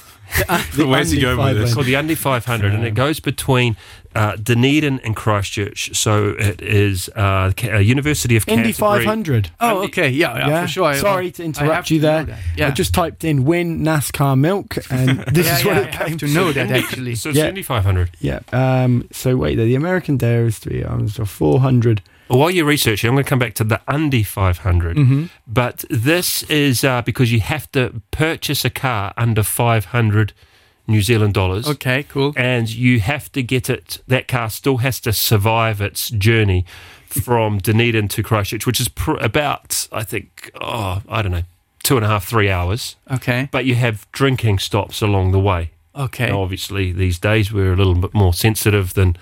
Where's he going with this? It's called the Undy five hundred, yeah. and it goes between uh, Dunedin and Christchurch. So it is uh, Ca- University of Canterbury. Undy five hundred. Oh, Undy. Okay. Yeah, yeah, yeah, for sure. Sorry I, to interrupt you there. To yeah. I just typed in win NASCAR milk, and this yeah, is what yeah, it came I have to. Know that actually. So it's yeah. Undy five hundred. Yeah. Um, so wait, the American Dare is three arms or four hundred. While you're researching, I'm going to come back to the Undy five hundred. Mm-hmm. But this is uh, because you have to purchase a car under five hundred New Zealand dollars. Okay, cool. And you have to get it, that car still has to survive its journey from Dunedin to Christchurch, which is pr- about, I think, oh, I don't know, two and a half, three hours. Okay. But you have drinking stops along the way. Okay. Now, obviously, these days we're a little bit more sensitive than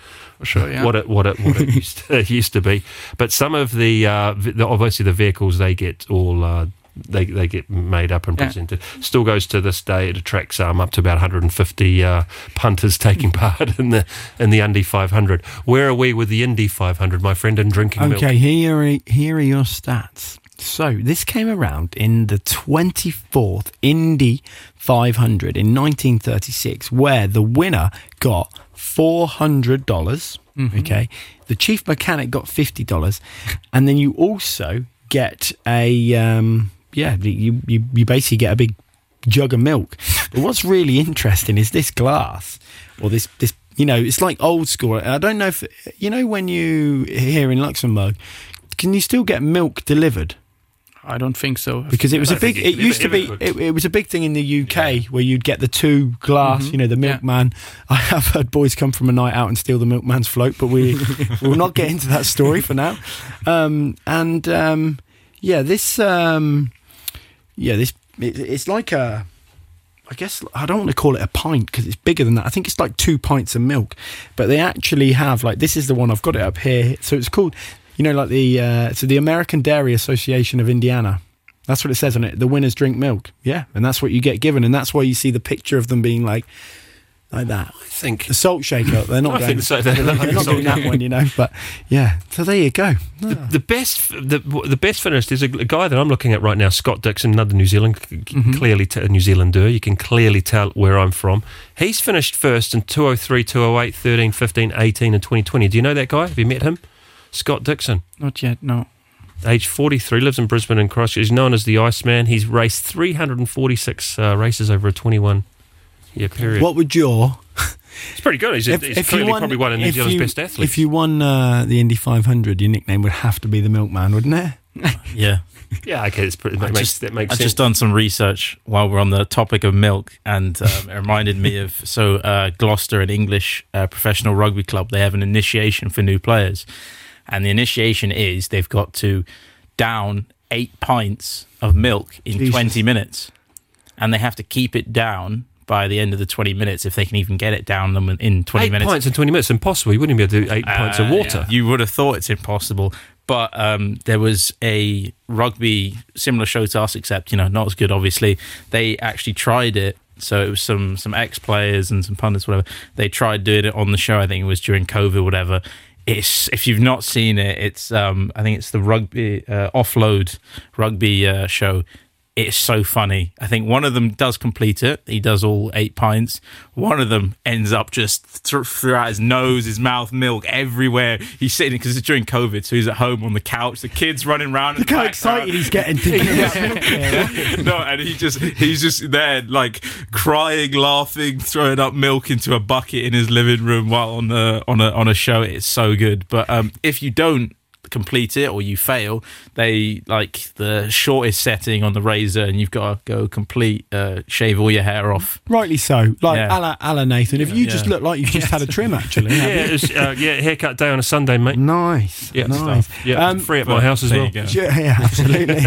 sure, yeah. what it what it what it used to, it used to be. But some of the, uh, the obviously the vehicles they get all uh, they they get made up and yeah. presented. Still goes to this day. It attracts um, up to about one hundred fifty uh, punters taking part in the in the Undy five hundred. Where are we with the Indy five hundred, my friend? And drinking milk. Okay, here are, here are your stats. So this came around in the twenty-fourth Indy five hundred in nineteen thirty-six, where the winner got four hundred dollars, mm-hmm. okay? The chief mechanic got fifty dollars, and then you also get a, um, yeah, you, you, you basically get a big jug of milk. But what's really interesting is this glass, or this, this you know, it's like old school. I don't know if, you know, when you, here in Luxembourg, can you still get milk delivered? I don't think so. Because it was I a big. It, it used to be. It, it was a big thing in the U K yeah. where you'd get the two glass. Mm-hmm. You know, the milkman. Yeah. I have heard boys come from a night out and steal the milkman's float, but we we'll not get into that story for now. Um, and um, yeah, this. Um, yeah, this. It, it's like a. I guess I don't want to call it a pint because it's bigger than that. I think it's like two pints of milk, but they actually have like this is the one I've got it up here. So it's called. You know, like the uh, so the American Dairy Association of Indiana. That's what it says on it. The winners drink milk. Yeah, and that's what you get given, and that's why you see the picture of them being like, like that. I think the salt shaker. They're not. I going, think so. They're, they're not doing that one, you know. But yeah, so there you go. Oh. The, the best, the the best finished is a, a guy that I'm looking at right now, Scott Dixon, another New Zealand, mm-hmm. clearly t- a New Zealander. You can clearly tell where I'm from. He's finished first in two oh three, two oh eight, thirteen, fifteen, eighteen, and twenty twenty. Do you know that guy? Have you met him? Scott Dixon. Not yet, no. Age forty-three, lives in Brisbane and Christchurch. He's known as the Iceman. He's raced three hundred forty-six uh, races over a twenty-one-year period. What would your... It's pretty good. He's, if, he's if clearly won, probably one of New Zealand's you, best athletes. If you won uh, the Indy five hundred, your nickname would have to be the Milkman, wouldn't it? Yeah. Yeah, okay, it's pretty, that, makes, just, that makes sense. I've just done some research while we're on the topic of milk, and um, it reminded me of, so uh, Gloucester, an English uh, professional rugby club, they have an initiation for new players. And the initiation is they've got to down eight pints of milk in Jesus. twenty minutes. And they have to keep it down by the end of the twenty minutes if they can even get it down them in twenty eight minutes. Eight pints in twenty minutes, impossible. You wouldn't be able to do eight uh, pints of water. Yeah. You would have thought it's impossible. But um, there was a rugby similar show to us, except, you know, not as good, obviously. They actually tried it. So it was some, some ex-players and some pundits, whatever. They tried doing it on the show. I think it was during COVID or whatever. It's, if you've not seen it, it's um, I think it's the rugby uh, offload rugby uh, show. It's so funny. I think one of them does complete it. He does all eight pints. One of them ends up just th- throughout his nose, his mouth, milk everywhere. He's sitting because it's during COVID, so he's at home on the couch. The kid's running around. Look how excited he's getting to get his milk. No, and he just he's just there, like crying, laughing, throwing up milk into a bucket in his living room while on a on a on a show. It's so good. But um, if you don't complete it or you fail, they like the shortest setting on the razor, and you've got to go complete uh, shave all your hair off. Rightly so, like yeah. a, la, a la Nathan. If you yeah. just look like you've just had a trim, actually. Yeah, it was, uh, yeah, haircut day on a Sunday, mate. Nice, yeah, nice. Yeah, um, free at my house as well. Yeah, yeah, absolutely.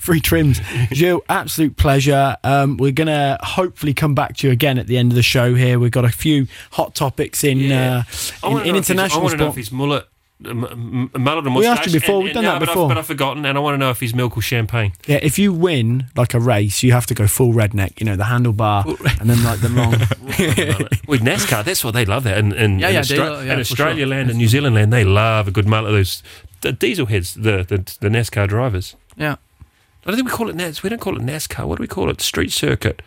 Free trims, Gil. Absolute pleasure. Um, we're gonna hopefully come back to you again at the end of the show. Here, we've got a few hot topics in yeah. uh, in, in international. I want to know if he's mullet. M- m- we asked you before, and, we've done and, that no, before. But I've, but I've forgotten, and I want to know if he's milk or champagne. Yeah, if you win like a race, you have to go full redneck, you know, the handlebar and then like the long. With NASCAR, that's what they love that. In, in, yeah, in yeah, Austra- they, yeah, in Australia sure. land and New Zealand land, they love a good mullet. Those the diesel heads, the, the, the NASCAR drivers. Yeah. I don't think we call it NASCAR. We don't call it NASCAR. What do we call it? Street Circuit.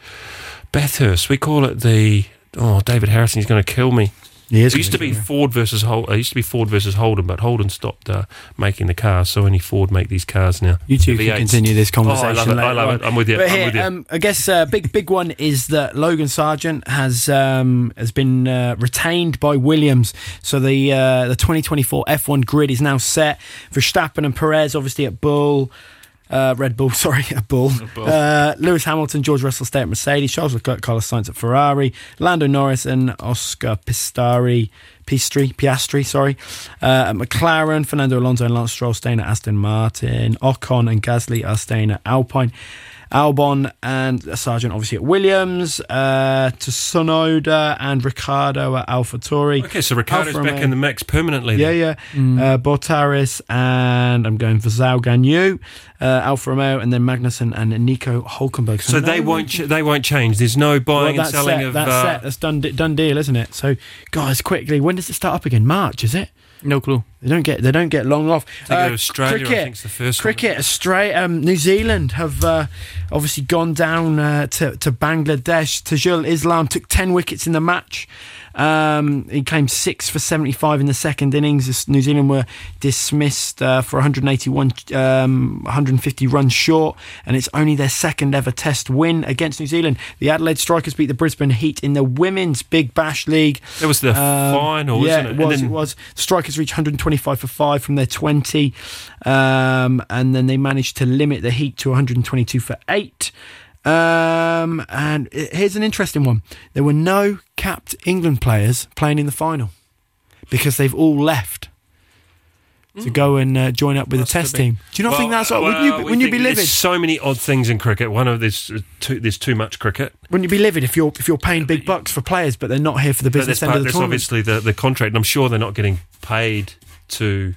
Bathurst. We call it the. Oh, David Harrison, he's going to kill me. It used, yeah. Hol- it used to be Ford versus Holden. It used to be Ford versus Holden, but Holden stopped uh, making the cars, so only Ford make these cars now. You two can continue this conversation. Oh, I love it. Later I love on. It. I'm with you. But I'm here, with you. Um, I guess a uh, big, big one is that Logan Sargent has um, has been uh, retained by Williams. So the uh, the twenty twenty-four F one grid is now set. Verstappen and Perez, obviously at Bull. Uh, Red Bull, sorry, a Bull. A Bull. Uh, Lewis Hamilton, George Russell stay at Mercedes, Charles Leclerc, Carlos Sainz at Ferrari, Lando Norris and Oscar Pistari, Pistri, Piastri, sorry, uh, at McLaren, Fernando Alonso and Lance Stroll staying at Aston Martin, Ocon and Gasly are staying at Alpine, Albon and Sargent obviously at Williams, uh, to Sonoda and Ricciardo at AlphaTauri. Okay, so Ricciardo's Alfa back in the mix permanently. Yeah, then. yeah. Mm. Uh, Bortaris and I'm going for Zhao Guan Yu, uh, Alfa Romeo, and then Magnussen and Nico Hulkenberg. So, so no, they won't. Ch- they won't change. There's no buying well, and selling set, of. That's uh, set. That's done. Done deal, isn't it? So, guys, quickly. When does it start up again? March, is it? No clue. They don't get. They don't get long off. I think uh, Australia, cricket, I think's the first cricket. One. Australia, um, New Zealand have uh, obviously gone down uh, to to Bangladesh. Tajul Islam took ten wickets in the match. Um, he came six for seventy-five in the second innings. New Zealand were dismissed uh, for one hundred eighty-one, um, one hundred fifty runs short, and it's only their second ever test win against New Zealand. The Adelaide Strikers beat the Brisbane Heat in the Women's Big Bash League. It was the um, final, yeah, wasn't it? Yeah, it was. Then... It was. Strikers reached one hundred twenty-five for five from their twenty, um, and then they managed to limit the Heat to one hundred twenty-two for eight. Um, and here's an interesting one. There were no capped England players playing in the final because they've all left mm. to go and uh, join up with that's the test team. Do you not well, think that's... Well, wouldn't you, wouldn't you be livid? There's so many odd things in cricket. One of there's too, there's too much cricket. Wouldn't you be livid if you're if you're paying big bucks for players but they're not here for the business end part, of the tournament? That's obviously the, the contract, and I'm sure they're not getting paid to...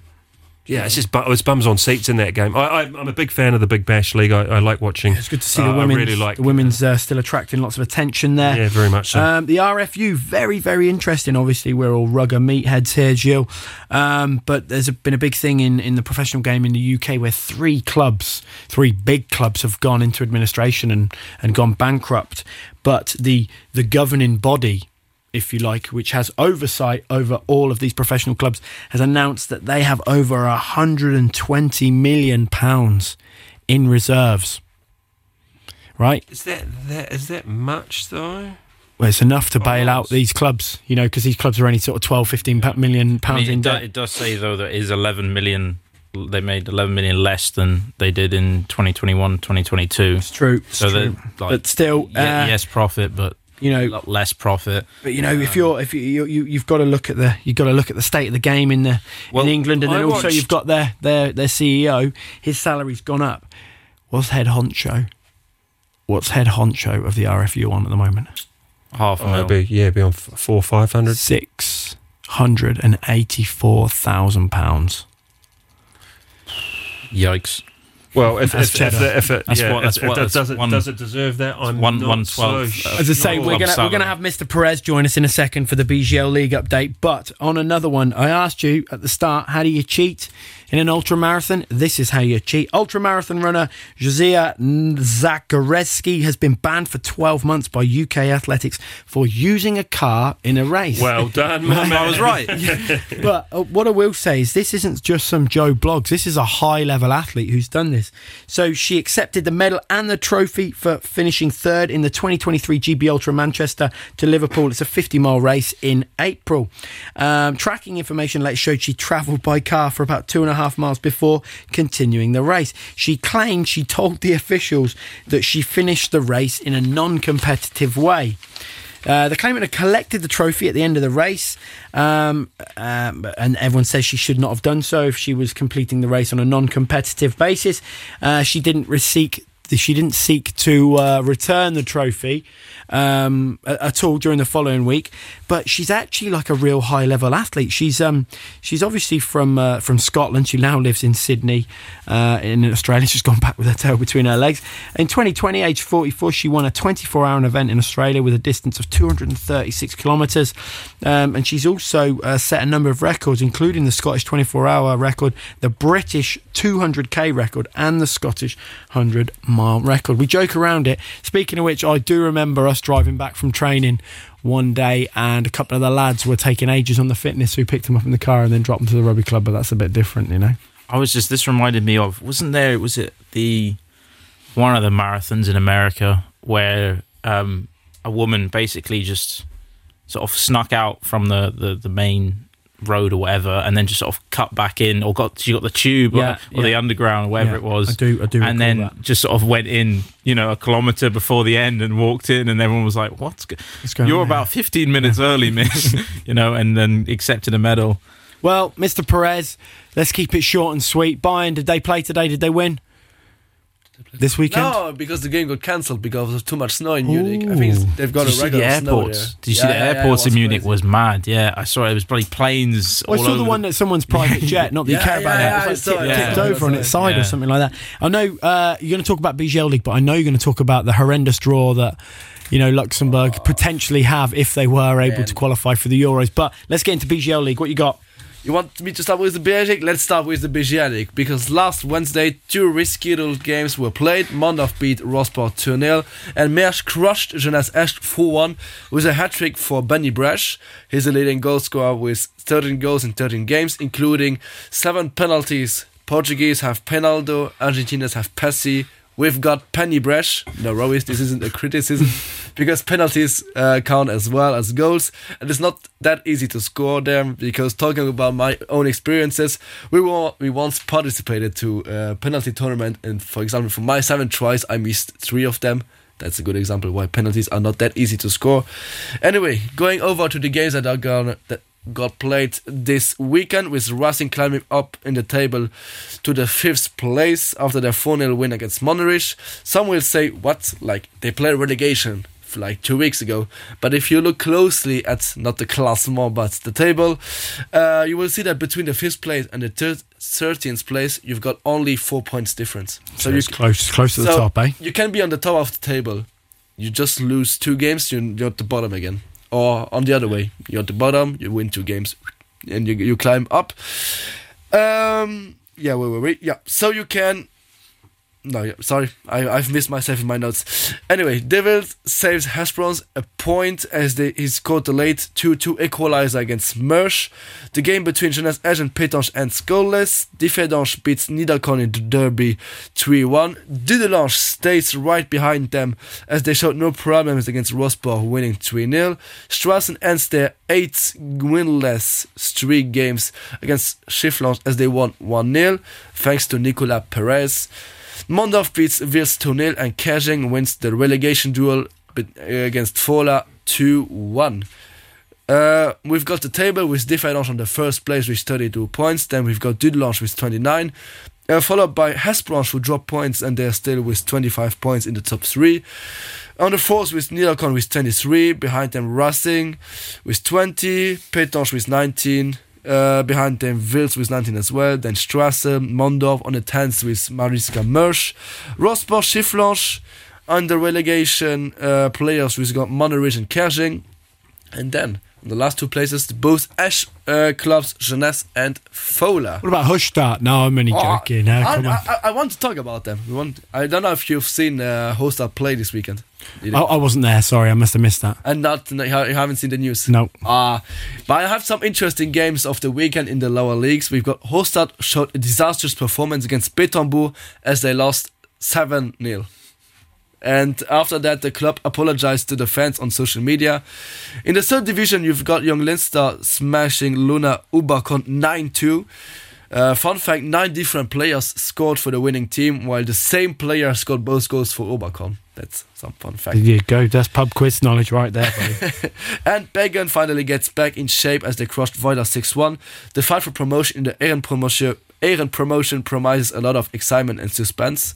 Yeah, it's just it was bums on seats in that game. I, I, I'm a big fan of the Big Bash League. I, I like watching. It's good to see the uh, women's, really like, the women's uh, still attracting lots of attention there. Yeah, very much so. Um, the R F U, very, very interesting. Obviously, we're all rugger meatheads here, Gil. Um, but there's a, been a big thing in, in the professional game in the U K where three clubs, three big clubs have gone into administration and, and gone bankrupt. But the the governing body, if you like, which has oversight over all of these professional clubs, has announced that they have over one hundred twenty million pounds in reserves. Right? Is that, that is that much, though? Well, it's enough to bail out these clubs, you know, because these clubs are only sort of twelve, fifteen million pounds I mean, in debt. It does say, though, that is eleven million. They made eleven million less than they did in twenty twenty-one, twenty twenty-two. It's true. It's so true. Like, but still... Uh, yes, profit, but... You know, a lot less profit. But you know, um, if you're if you, you you you've got to look at the you've got to look at the state of the game in the well, in England, and then I also watched... you've got their their their C E O. His salary's gone up. What's head honcho? What's head honcho of the R F U on at the moment? Half oh, maybe yeah, it'd be on four five hundred six hundred and eighty four thousand pounds. Yikes. Well, if if, if, if, if it, that's yeah, what, that's if, what, if does, it, one, does it deserve that? I'm one, not one twelve, so as I say, we're gonna we're gonna have Mister Perez join us in a second for the B G L League update. But on another one, I asked you at the start, how do you cheat in an ultra marathon? This is how you cheat. Ultra marathon runner Josiah Zagarewski has been banned for twelve months by U K athletics for using a car in a race. Well done, my man. I was right. But uh, what I will say is, this isn't just some Joe Bloggs. This is a high level athlete who's done this. So she accepted the medal and the trophy for finishing third in the twenty twenty-three G B Ultra Manchester to Liverpool. It's a fifty mile race in April. Um, tracking information later showed she travelled by car for about two and a half miles before continuing the race. She claimed she told the officials that she finished the race in a non-competitive way. Uh, the claimant had collected the trophy at the end of the race, um, um, and everyone says she should not have done so if she was completing the race on a non-competitive basis. Uh, she didn't seek she didn't seek to uh, return the trophy um, at all during the following week. But she's actually like a real high-level athlete. She's um, she's obviously from uh, from Scotland. She now lives in Sydney, uh, in Australia. She's gone back with her tail between her legs. In twenty twenty, age forty-four, she won a twenty-four hour event in Australia with a distance of two hundred thirty-six kilometres. Um, and she's also uh, set a number of records, including the Scottish twenty-four hour record, the British two hundred k record, and the Scottish one hundred mile record. We joke around it. Speaking of which, I do remember us driving back from training one day, and a couple of the lads were taking ages on the fitness, so we picked them up in the car and then dropped them to the rugby club. But that's a bit different, you know. I was just, this reminded me of, wasn't there, was it the one of the marathons in America where um, a woman basically just sort of snuck out from the, the, the main road or whatever, and then just sort of cut back in, or got she got the tube yeah, or, or yeah. the underground or whatever yeah, it was. I do, I do. And then that. just sort of went in, you know, a kilometre before the end and walked in, and everyone was like, "What's go- going You're on about here? fifteen minutes yeah. early, miss," you know, and then accepted a medal. Well, Mister Perez, let's keep it short and sweet. Bayern, did they play today? Did they win? This weekend? No, because the game got cancelled because of too much snow in Munich. Ooh. I think they've got did a regular the snow there. Did you yeah, see the yeah, airports yeah, in Munich? Crazy. Was mad. Yeah, I saw it. It was bloody planes. Well, all I saw over the one that someone's private jet, not that yeah, you care yeah, about yeah, it. It was like tipped, it. tipped yeah. over on its side yeah. or something like that. I know uh, you're going to talk about B G L League, but I know you're going to talk about the horrendous draw that, you know, Luxembourg oh. potentially have if they were able Man. to qualify for the Euros. But let's get into B G L League. What you got? You want me to start with the B G L League? Let's start with the B G L League, because last Wednesday two rescheduled games were played. Mondorf beat Rossport two nil and Mersch crushed Jeunesse Esch four one with a hat-trick for Benny Bresch. He's the leading goal scorer with thirteen goals in thirteen games, including seven penalties. Portuguese have Penaldo, Argentinians have Pessi. We've got Benny Bresch. No worries, this isn't a criticism, because penalties uh, count as well as goals, and it's not that easy to score them, because talking about my own experiences, we were, we once participated to a penalty tournament, and for example, for my seven tries, I missed three of them. That's a good example why penalties are not that easy to score. Anyway, going over to the games that are gonna... That got played this weekend, with Racing climbing up in the table to the fifth place after their four nil win against Monterich. Some will say, what? Like, they played relegation like two weeks ago. But if you look closely at, not the classement, but the table, uh, you will see that between the fifth place and the thirteenth place, you've got only four points difference. So, so it's you, close, close to so the top, eh? You can be on the top of the table. You just lose two games, you're at the bottom again. Or on the other way, you're at the bottom, you win two games, and you you climb up. Um, yeah, wait, wait, wait. Yeah, so you can... No, yeah, sorry, I, I've missed myself in my notes. Anyway, Devils saves Hesperons a point as they he scored the late two two equaliser against Mersch. The game between Jeunesse Esch and Petange ends goalless. Didelange beats Nidakon in the derby three one. Didelange stays right behind them as they showed no problems against Rossport, winning three nil. Strassen ends their eight winless streak games against Schifflange as they won one nil, thanks to Nicolas Perez. Mondorf beats Wils two nil and Kajeng wins the relegation duel against Fola two one. Uh, we've got the table with Didelange on the first place with thirty-two points. Then we've got Didelange with twenty-nine. Uh, followed by Hesperange, who drop points, and they're still with twenty-five points in the top three. On the fourth with Nidakon with twenty-three. Behind them Racing with twenty. Petange with nineteen. Uh, behind them Wils with nineteen as well, then Strasse, Mondorf on the tenth with Mariska Mersch, Rossport, Schifflange on the relegation uh, playoffs with Monterich and Kerching, and then in the last two places both Esch uh, clubs, Jeunesse and Fola. What about Hostad? No, I'm only oh, joking. No, I, come I, on. I, I want to talk about them. We want, I don't know if you've seen uh, Hostad play this weekend. I, I wasn't there, sorry, I must have missed that. And not, no, you haven't seen the news? No. Uh, but I have some interesting games of the weekend in the lower leagues. We've got Hostad showed a disastrous performance against Betonbo as they lost seven nil. And after that, the club apologised to the fans on social media. In the third division, you've got Gil Linster smashing Luna Ubakon nine two. Uh, fun fact, nine different players scored for the winning team, while the same player scored both goals for Oberkorn. That's some fun fact. There you go, that's pub quiz knowledge right there, buddy. And Bergen finally gets back in shape as they crushed Voida six one. The fight for promotion in the Ehrenpromotion Ehrenpromotion promises a lot of excitement and suspense,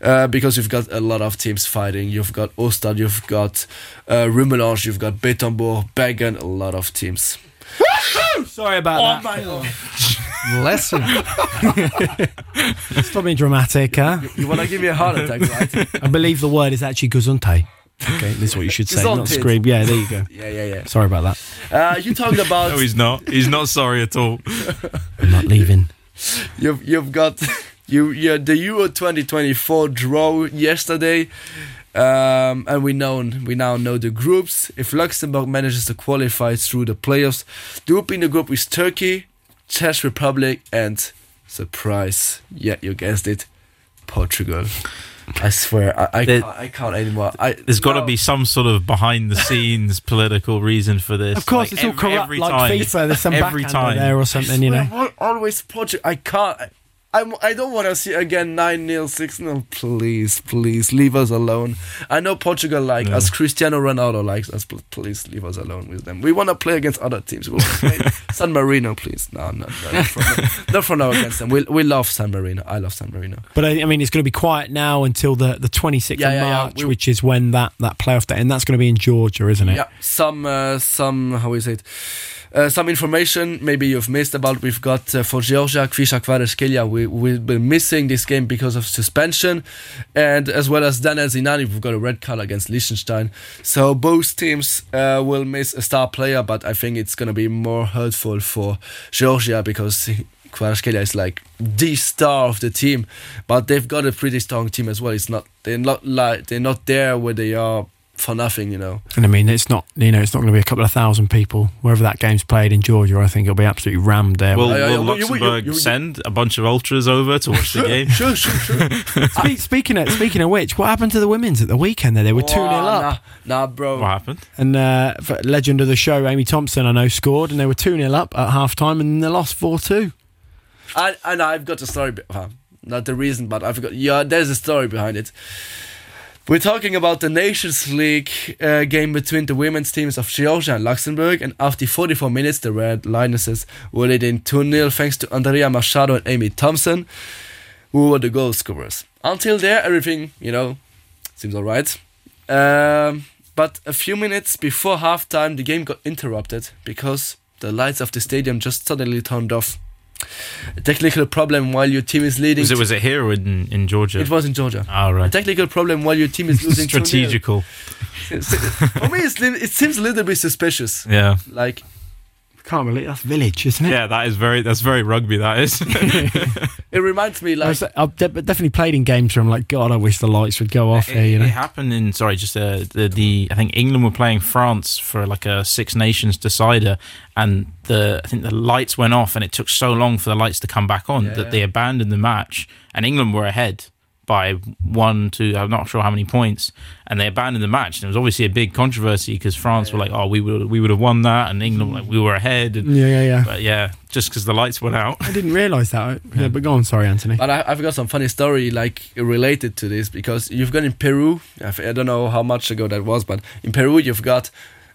uh, because you've got a lot of teams fighting. You've got Hostad, you've got uh, Rumelange, you've got Betonbourg, Bergen, a lot of teams. Sorry about oh that. Oh my God. Listen. Stop being dramatic, huh? You, you want to give me a heart attack, right? I believe the word is actually gesundheit. Okay, this is what you should say, not scream. Yeah, there you go. Yeah, yeah, yeah. Sorry about that. Uh, you talked about... No, he's not. He's not sorry at all. I'm not leaving. You've you've got you yeah, the Euro twenty twenty-four draw yesterday. Um, and we know we now know the groups. If Luxembourg manages to qualify through the playoffs, they will be in the group with Turkey, Czech Republic, and surprise, yeah, you guessed it, Portugal. I swear, I I, there, I can't anymore. I, there's no. got to be some sort of behind-the-scenes political reason for this. Of course, like it's every, all corrupt. Every like time. FIFA, there's some every time there or something, swear, you know. Always Portugal. I can't. I, I'm, I don't want to see again nine nil, six nil. Please, please, leave us alone. I know Portugal like yeah. us, Cristiano Ronaldo likes us, but please leave us alone with them. We want to play against other teams. We'll play San Marino, please. No, no, no. Not from, not from now against them. We we love San Marino. I love San Marino. But I, I mean, it's going to be quiet now until the, the twenty-sixth yeah, of yeah, March, yeah. We, which is when that, that playoff day, and that's going to be in Georgia, isn't it? Yeah, some, uh, some how is it? Uh, some information maybe you've missed about we've got uh, for Georgia, Kvisha we will be missing this game because of suspension, and as well as Daniel Zinani, we've got a red card against Liechtenstein. So both teams uh, will miss a star player, but I think it's going to be more hurtful for Georgia because Kvarashkelia is like the star of the team, but they've got a pretty strong team as well. It's not they're not like they're not there where they are for nothing, you know. And I mean, it's not you know it's not going to be a couple of thousand people wherever that game's played in Georgia. I think it'll be absolutely rammed there. Will, will, will Luxembourg you, you, you, you, send a bunch of ultras over to watch sure, the game? Sure, sure, sure. Spe- speaking of speaking of which, what happened to the women's at the weekend? There, they were two nil up. Nah, nah, bro. What happened? And uh, legend of the show, Amy Thompson, I know, scored, and they were two nil up at half time, and they lost four two. I, and I've got a story, well, not the reason, but I've got, yeah, there's a story behind it. We're talking about the Nations League uh, game between the women's teams of Georgia and Luxembourg, and after forty-four minutes, the Red Lionesses were leading two nil thanks to Andrea Machado and Amy Thompson, who were the goal scorers. Until there, everything, you know, seems alright. Um, but a few minutes before halftime, the game got interrupted because the lights of the stadium just suddenly turned off. A technical problem while your team is leading. Was it was it here or in, in Georgia? It was in Georgia. Oh, right. A technical problem while your team is losing. Strategical. For me, it's, it seems a little bit suspicious. Yeah. Like, can't believe that's village, isn't it? Yeah, that is very. That's very rugby. That is. It reminds me, like, I've definitely played in games where I'm like, God, I wish the lights would go off it, here. You know? It happened in sorry, just uh, the the I think England were playing France for like a Six Nations decider, and the I think the lights went off, and it took so long for the lights to come back on yeah, that yeah. they abandoned the match, and England were ahead by one, two, I'm not sure how many points, and they abandoned the match. And it was obviously a big controversy because France yeah, yeah. were like, "Oh, we would, we would have won that," and England like we were ahead. And, yeah, yeah, yeah. But yeah, just because the lights went out, I didn't realise that. Yeah, but go on, sorry, Anthony. But I, I've got some funny story like related to this because you've got in Peru. I don't know how much ago that was, but in Peru you've got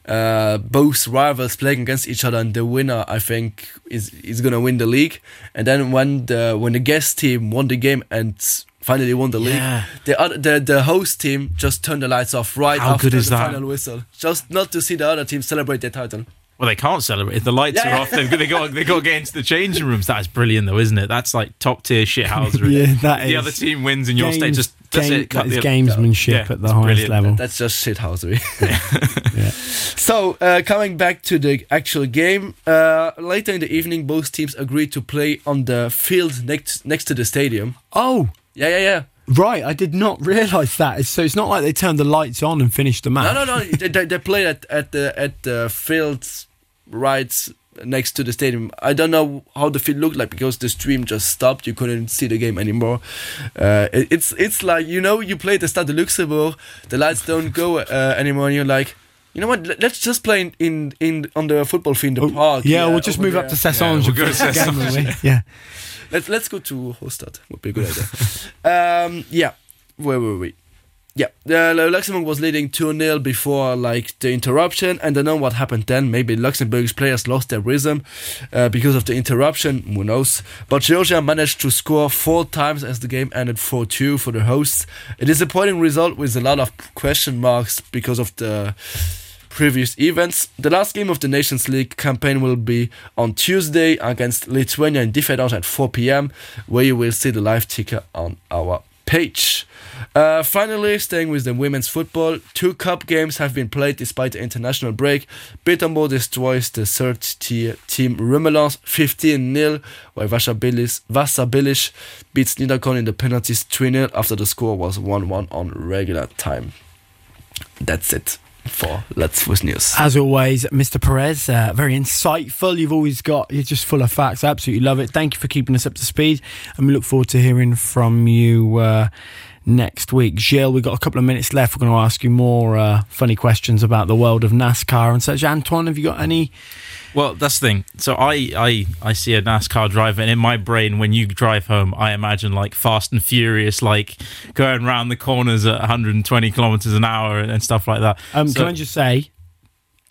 uh, both rivals playing against each other, and the winner, I think, is is gonna win the league. And then when the when the guest team won the game and finally won the league. Yeah. The, other, the the host team just turned the lights off right How after the that? final whistle, just not to see the other team celebrate their title. Well, they can't celebrate if the lights yeah. are off. They've they got they got to get into the changing rooms. That's brilliant, though, isn't it? That's like top tier shithousery. yeah, that is. The other team wins and your state just that's game, it. Cut that is gamesmanship yeah, at the highest brilliant. level. That's just shithousery. yeah. yeah. So uh, coming back to the actual game, uh, later in the evening, both teams agreed to play on the field next next to the stadium. Oh. Yeah, yeah, yeah. Right, I did not realise that. So it's not like they turned the lights on and finished the match. No, no, no. they, they played at, at the at the fields right next to the stadium. I don't know how the field looked like because the stream just stopped. You couldn't see the game anymore. Uh, it, it's it's like, you know, you play the Stade de Luxembourg, the lights don't go uh, anymore, and you're like, you know what? Let's just play in, in, in on the football field in the oh, park. Yeah, yeah, we'll just move there. up to Sessange. Yeah, we'll go to Sessange. yeah. Let's let's go to Hostad. Would be a good idea. um, yeah, where were we? Yeah, uh, Luxembourg was leading two nil before like the interruption, and I don't know what happened then. Maybe Luxembourg's players lost their rhythm uh, because of the interruption. Who knows? But Georgia managed to score four times as the game ended four two for the hosts. A disappointing result with a lot of question marks because of the previous events. The last game of the Nations League campaign will be on Tuesday against Lithuania in Differdange at four p.m, where you will see the live ticker on our page. Uh, finally, staying with the women's football, two cup games have been played despite the international break. Betonbo destroys the third tier team Rumelans fifteen nil, while Vasa Bilic beats Nidakon in the penalties three nil after the score was one one on regular time. That's it for Lesfos News. As always, Mister Perez, uh, very insightful. You've always got, you're just full of facts. I absolutely love it. Thank you for keeping us up to speed, and we look forward to hearing from you uh, next week. Gilles, we've got a couple of minutes left. We're going to ask you more uh, funny questions about the world of NASCAR and such. Antoine, have you got any? Well, that's the thing. So I, I, I see a NASCAR driver, and in my brain, when you drive home, I imagine like Fast and Furious, like going round the corners at one hundred twenty kilometers an hour and stuff like that. Um, so, can I just say,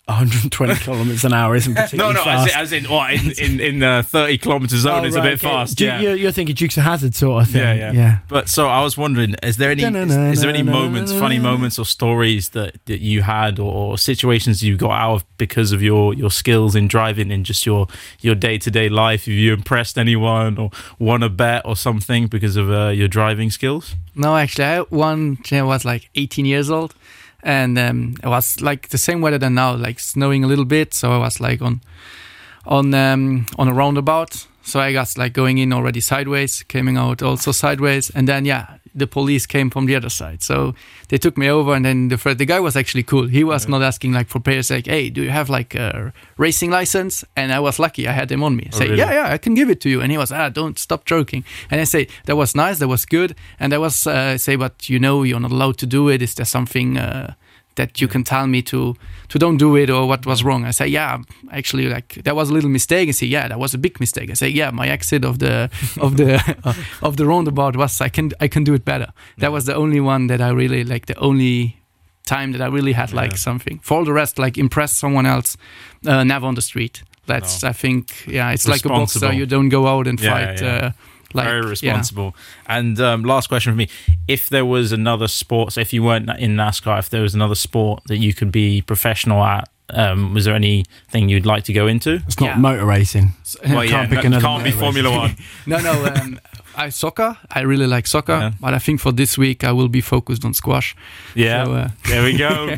one hundred twenty kilometres an hour isn't particularly no, no, fast. No, no, as in what, in, in, in the thirty kilometre zone oh, is right, a bit okay. fast. Yeah. You're, you're thinking Dukes of Hazzard sort of thing. Yeah, yeah, yeah. But so I was wondering, is there any no, no, is, no, is there any no, moments, no, funny moments or stories that, that you had or, or situations you got out of because of your, your skills in driving in just your, your day-to-day life? Have you impressed anyone or won a bet or something because of uh, your driving skills? No, actually, I won when I was like eighteen years old. And um, it was like the same weather than now, like snowing a little bit. So I was like on, on, um, on a roundabout. So I got like going in already sideways, coming out also sideways. And then yeah, the police came from the other side. So they took me over. And then the first, the guy was actually cool. He was yeah. not asking like for payers, like, hey, do you have like a racing license? And I was lucky, I had him on me. I oh, say, really? yeah, yeah, I can give it to you. And he was, ah, don't stop joking. And I say, that was nice, that was good. And I was uh, say, but you know, you're not allowed to do it. Is there something uh, that you can tell me to, to don't do it or what was wrong? I say, yeah, actually, like that was a little mistake. I say, yeah, that was a big mistake. I say, yeah, my exit of the of the of the roundabout was I can I can do it better. That was the only one that I really like the only time that I really had like yeah. something. For all the rest, like impress someone else, uh, never on the street. That's no. I think yeah, it's like a boxer. You don't go out and yeah, fight. Yeah. Uh, Like, very responsible. Yeah. And um, last question for me. If there was another sport, so if you weren't in NASCAR, if there was another sport that you could be professional at, um, was there anything you'd like to go into? It's not yeah. motor racing. Well, yeah, can't pick no, another can't be Formula One. no, no. Um, I soccer. I really like soccer. Yeah. But I think for this week, I will be focused on squash. Yeah. So, uh, there we go.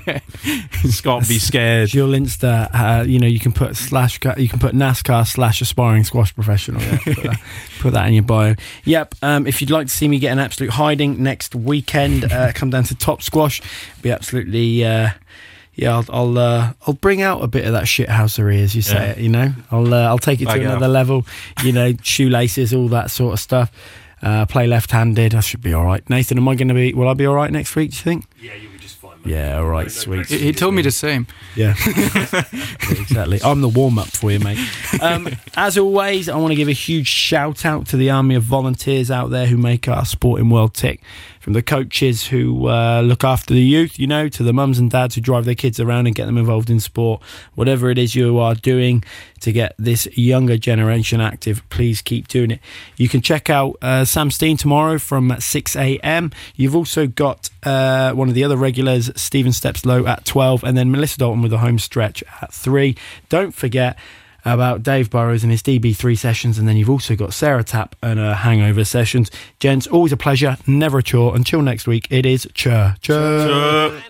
Scott, be scared. Gil Linster, uh, you know, you can put slash, you can put NASCAR slash aspiring squash professional. Yeah, put, that, put that in your bio. Yep. Um, if you'd like to see me get an absolute hiding next weekend, uh, come down to Top Squash. Be absolutely... Uh, Yeah, I'll I'll, uh, I'll bring out a bit of that shithousery, as you say yeah. it. You know, I'll uh, I'll take it to Back another up. level. You know, shoelaces, all that sort of stuff. Uh, play left-handed. I should be all right. Nathan, am I going to be? Will I be all right next week? Do you think? Yeah, you'll be just fine. Mate. Yeah, all right, no, sweet. He, he told me the same. Yeah, exactly. I'm the warm-up for you, mate. Um, as always, I want to give a huge shout out to the army of volunteers out there who make our sporting world tick. From the coaches who uh, look after the youth, you know, to the mums and dads who drive their kids around and get them involved in sport. Whatever it is you are doing to get this younger generation active, please keep doing it. You can check out uh, Sam Steen tomorrow from six a.m. You've also got uh, one of the other regulars, Stephen Stepslow, at twelve, and then Melissa Dalton with a home stretch at three. Don't forget about Dave Burrows and his D B three sessions, and then you've also got Sarah Tapp and her hangover sessions. Gents, always a pleasure, never a chore. Until next week, it is chur chur, chur.